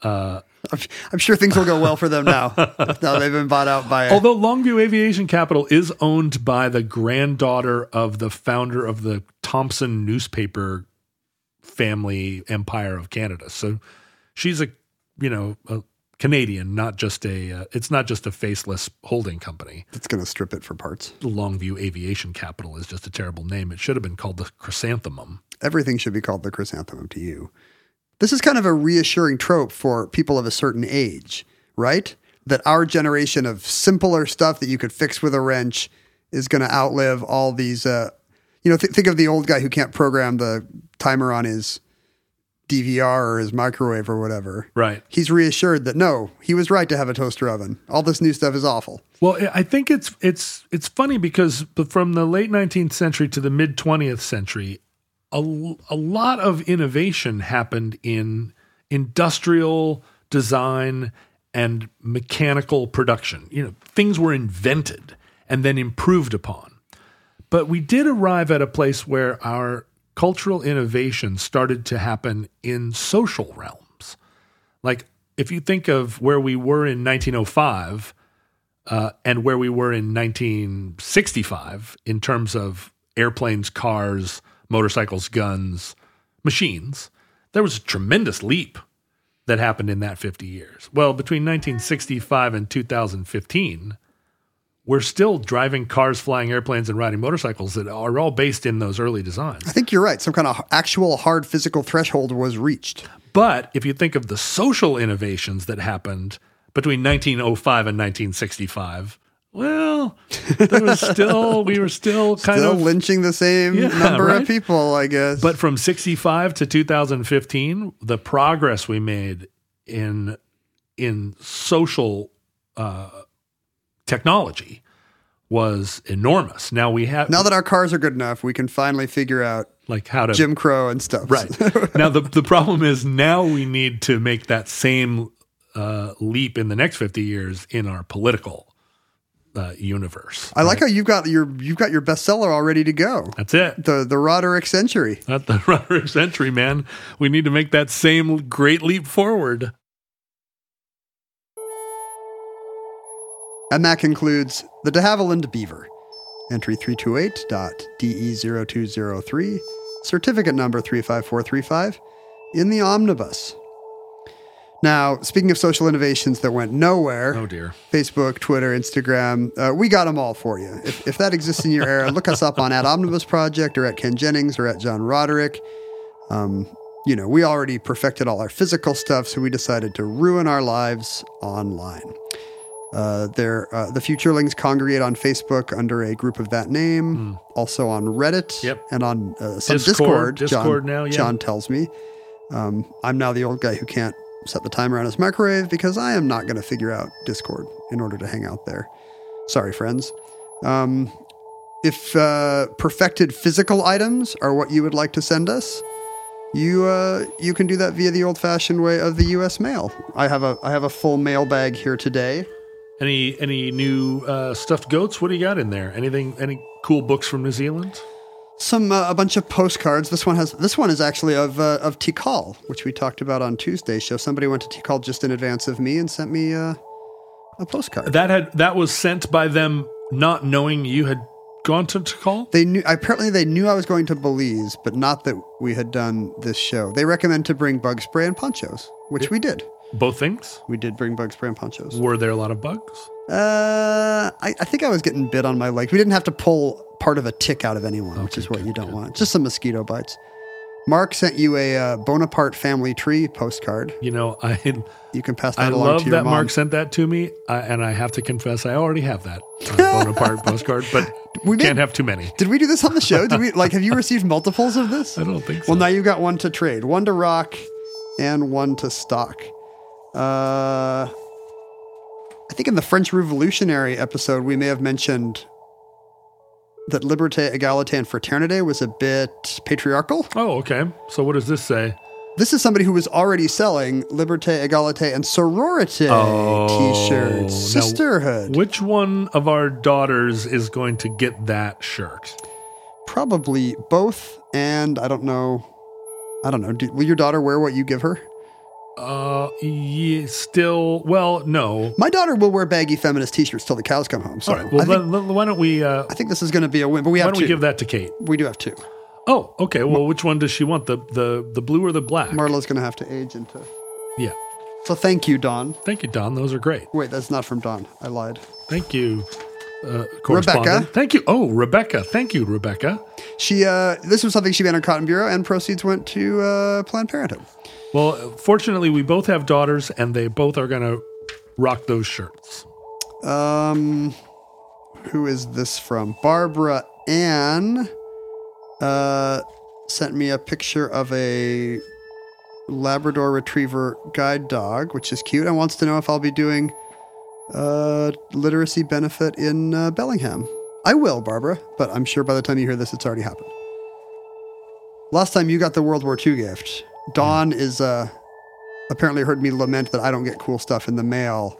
I'm sure things will go well for them now. Now they've been bought out by... Although Longview Aviation Capital is owned by the granddaughter of the founder of the Thompson newspaper family empire of Canada. So she's a Canadian, not just a it's not just a faceless holding company. It's going to strip it for parts. Longview Aviation Capital is just a terrible name. It should have been called the Chrysanthemum. Everything should be called the Chrysanthemum to you. This is kind of a reassuring trope for people of a certain age, right? That our generation of simpler stuff that you could fix with a wrench is going to outlive all these, you know, think of the old guy who can't program the timer on his DVR or his microwave or whatever. Right. He's reassured that, no, he was right to have a toaster oven. All this new stuff is awful. Well, I think it's funny because from the late 19th century to the mid-20th century, a lot of innovation happened in industrial design and mechanical production. You know, things were invented and then improved upon. But we did arrive at a place where our cultural innovation started to happen in social realms. Like, if you think of where we were in 1905 and where we were in 1965 in terms of airplanes, cars, motorcycles, guns, machines, there was a tremendous leap that happened in that 50 years. Well, between 1965 and 2015, we're still driving cars, flying airplanes, and riding motorcycles that are all based in those early designs. I think you're right. Some kind of actual hard physical threshold was reached. But if you think of the social innovations that happened between 1905 and 1965, well, there was still we were still kind still of lynching the same number of people, I guess. But from 65 to 2015, the progress we made in social technology was enormous. Now we have now that our cars are good enough, we can finally figure out like how to Jim Crow and stuff. Right. Now the problem is now we need to make that same leap in the next 50 years in our political universe. I like how you've got your bestseller all ready to go. That's it. The Roderick Century. Not the Roderick Century, man. We need to make that same great leap forward. And that concludes the de Havilland Beaver. Entry 328.DE0203, certificate number 35435, in the omnibus. Now, speaking of social innovations that went nowhere, oh dear, Facebook, Twitter, Instagram, we got them all for you. If that exists in your era, look us up on @OmnibusProject or @KenJennings or @JohnRoderick. You know, we already perfected all our physical stuff, so we decided to ruin our lives online. The Futurelings congregate on Facebook under a group of that name, also on Reddit, and on some Discord now, John tells me. I'm now the old guy who can't set the timer on his microwave because I am not going to figure out Discord in order to hang out there. Sorry, friends. If perfected physical items are what you would like to send us, you can do that via the old-fashioned way of the U.S. mail. I have a full mailbag here today. Any new stuffed goats? What do you got in there? Anything? Any cool books from New Zealand? Some a bunch of postcards. This one is actually of Tikal, which we talked about on Tuesday's show. Somebody went to Tikal just in advance of me and sent me a postcard. That was sent by them, not knowing you had gone to Tikal. Apparently they knew I was going to Belize, but not that we had done this show. They recommend to bring bug spray and ponchos, which we did. Both things? We did bring bug spray and ponchos. Were there a lot of bugs? I think I was getting bit on my leg. We didn't have to pull part of a tick out of anyone, which is what you don't want. Just some mosquito bites. Mark sent you a Bonaparte family tree postcard. You know, you can pass that along to your mom. I love that Mark sent that to me, and I have to confess, I already have that Bonaparte postcard, but can't have too many. Did we do this on the show? Have you received multiples of this? I don't think so. Well, now you've got one to trade. One to rock and one to stock. I think in the French Revolutionary episode, we may have mentioned that Liberté, Egalité, and Fraternité was a bit patriarchal. Oh, okay. So what does this say? This is somebody who was already selling Liberté, Egalité, and Sororité T-shirts. Sisterhood. Which one of our daughters is going to get that shirt? Probably both, and I don't know. Will your daughter wear what you give her? No. My daughter will wear baggy feminist T-shirts till the cows come home. So all right. Well, why don't we? I think this is going to be a win. But we have. Why don't we give that to Kate? We do have two. Oh, okay. Well, which one does she want? The blue or the black? Marla's going to have to age into. Yeah. So thank you, Don. Thank you, Don. Those are great. Wait, that's not from Don. I lied. Thank you, Rebecca. Thank you. Oh, Rebecca. Thank you, Rebecca. She. This was something she made on Cotton Bureau, and proceeds went to Planned Parenthood. Well, fortunately, we both have daughters, and they both are going to rock those shirts. Who is this from? Barbara Ann sent me a picture of a Labrador Retriever guide dog, which is cute, and wants to know if I'll be doing literacy benefit in Bellingham. I will, Barbara, but I'm sure by the time you hear this, it's already happened. Last time you got the World War II gift. Dawn is apparently heard me lament that I don't get cool stuff in the mail,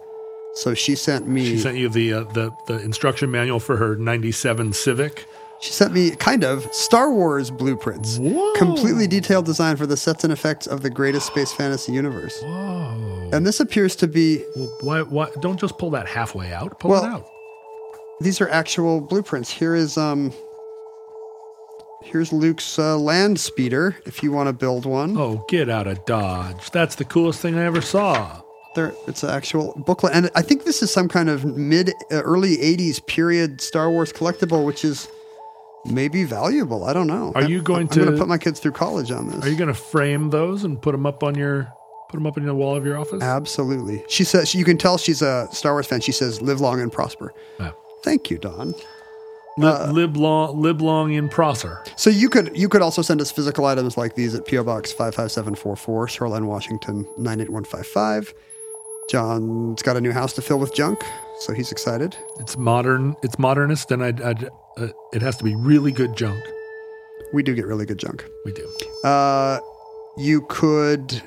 so she sent me. She sent you the instruction manual for her '97 Civic. She sent me kind of Star Wars blueprints, Whoa. Completely detailed design for the sets and effects of the greatest space fantasy universe. Whoa! And this appears to be. Well, why? Don't just pull that halfway out. Pull it out. These are actual blueprints. Here is Here's Luke's land speeder, if you want to build one. Oh, get out of Dodge. That's the coolest thing I ever saw. It's an actual booklet. And I think this is some kind of early 80s period Star Wars collectible, which is maybe valuable. I don't know. I'm going to put my kids through college on this. Are you going to frame those and put them up on your... Put them up in the wall of your office? Absolutely. She says, you can tell she's a Star Wars fan. She says, live long and prosper. Yeah. Thank you, Don. Live long in Prosser. So you could also send us physical items like these at P.O. Box 55744, Shoreline, Washington 98155. John's got a new house to fill with junk, so he's excited. It's modern. It's modernist, and I'd it has to be really good junk. We do get really good junk. We do. You could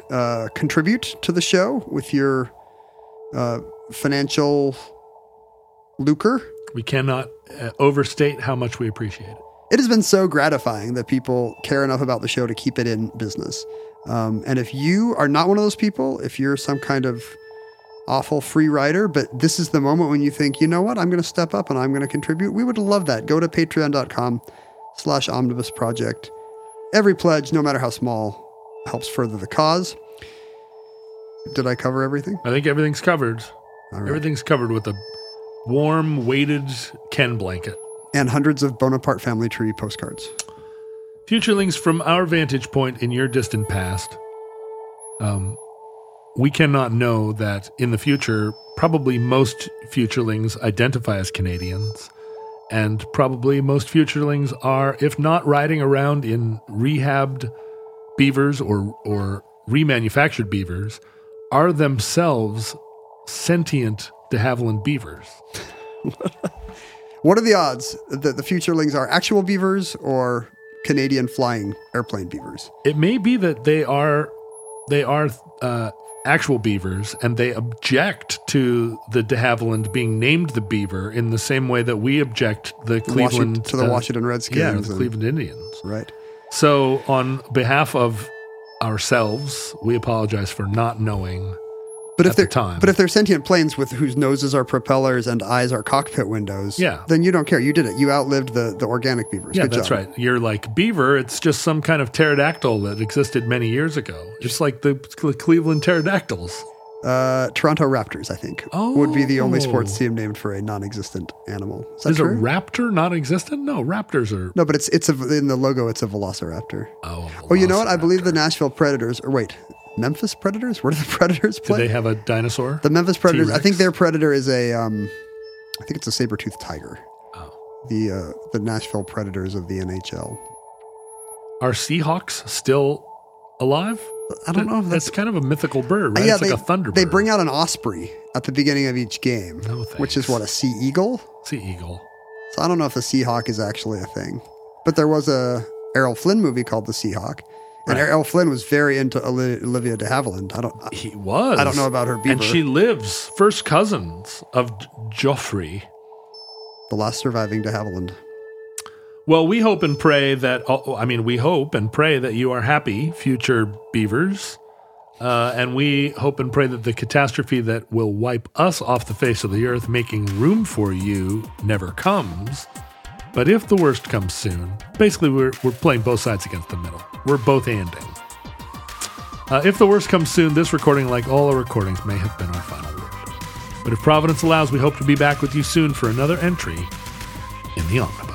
contribute to the show with your financial lucre. We cannot overstate how much we appreciate it. It has been so gratifying that people care enough about the show to keep it in business. And if you are not one of those people, if you're some kind of awful free rider, but this is the moment when you think, you know what, I'm going to step up and I'm going to contribute, we would love that. Go to patreon.com/omnibusproject. Every pledge, no matter how small, helps further the cause. Did I cover everything? I think everything's covered. All right. Everything's covered with a warm, weighted Ken blanket. And hundreds of Bonaparte family tree postcards. Futurelings, from our vantage point in your distant past, we cannot know that in the future, probably most futurelings identify as Canadians, and probably most futurelings are, if not riding around in rehabbed beavers or remanufactured beavers, are themselves sentient de Havilland beavers. What are the odds that the futurelings are actual beavers or Canadian flying airplane beavers? It may be that they are actual beavers, and they object to the de Havilland being named the beaver in the same way that we object to the Washington Redskins. Yeah, the Cleveland Indians. Right. So on behalf of ourselves, we apologize for not knowing. But if they're sentient planes with whose noses are propellers and eyes are cockpit windows, then you don't care. You did it. You outlived the organic beavers. Yeah, Good job. Right. You're like, beaver, it's just some kind of pterodactyl that existed many years ago. Just like the Cleveland pterodactyls. Toronto Raptors, I think, would be the only sports team named for a non-existent animal. Is that true? A raptor non-existent? No, raptors are... No, but it's in the logo, it's a velociraptor. Oh, you know what? I believe the Nashville Predators... Or wait... Memphis Predators? Where do the Predators play? Do they have a dinosaur? The Memphis Predators, T-Rex? I think their predator is a saber-toothed tiger. Oh. The Nashville Predators of the NHL. Are Seahawks still alive? I don't know. If that's kind of a mythical bird, right? Yeah, it's like a thunderbird. They bring out an osprey at the beginning of each game, which is what, a sea eagle? Sea eagle. So I don't know if a Seahawk is actually a thing. But there was a Errol Flynn movie called The Seahawk. And right. Errol Flynn was very into Olivia de Havilland. He was. I don't know about her beaver. And she lives first cousins of Geoffrey, the last surviving de Havilland. Well, we hope and pray that. I mean, we hope and pray that you are happy, future beavers, and we hope and pray that the catastrophe that will wipe us off the face of the earth, making room for you, never comes. But if the worst comes soon, basically we're playing both sides against the middle. We're both ending. If the worst comes soon, this recording, like all our recordings, may have been our final word. But if Providence allows, we hope to be back with you soon for another entry in the Omnibus.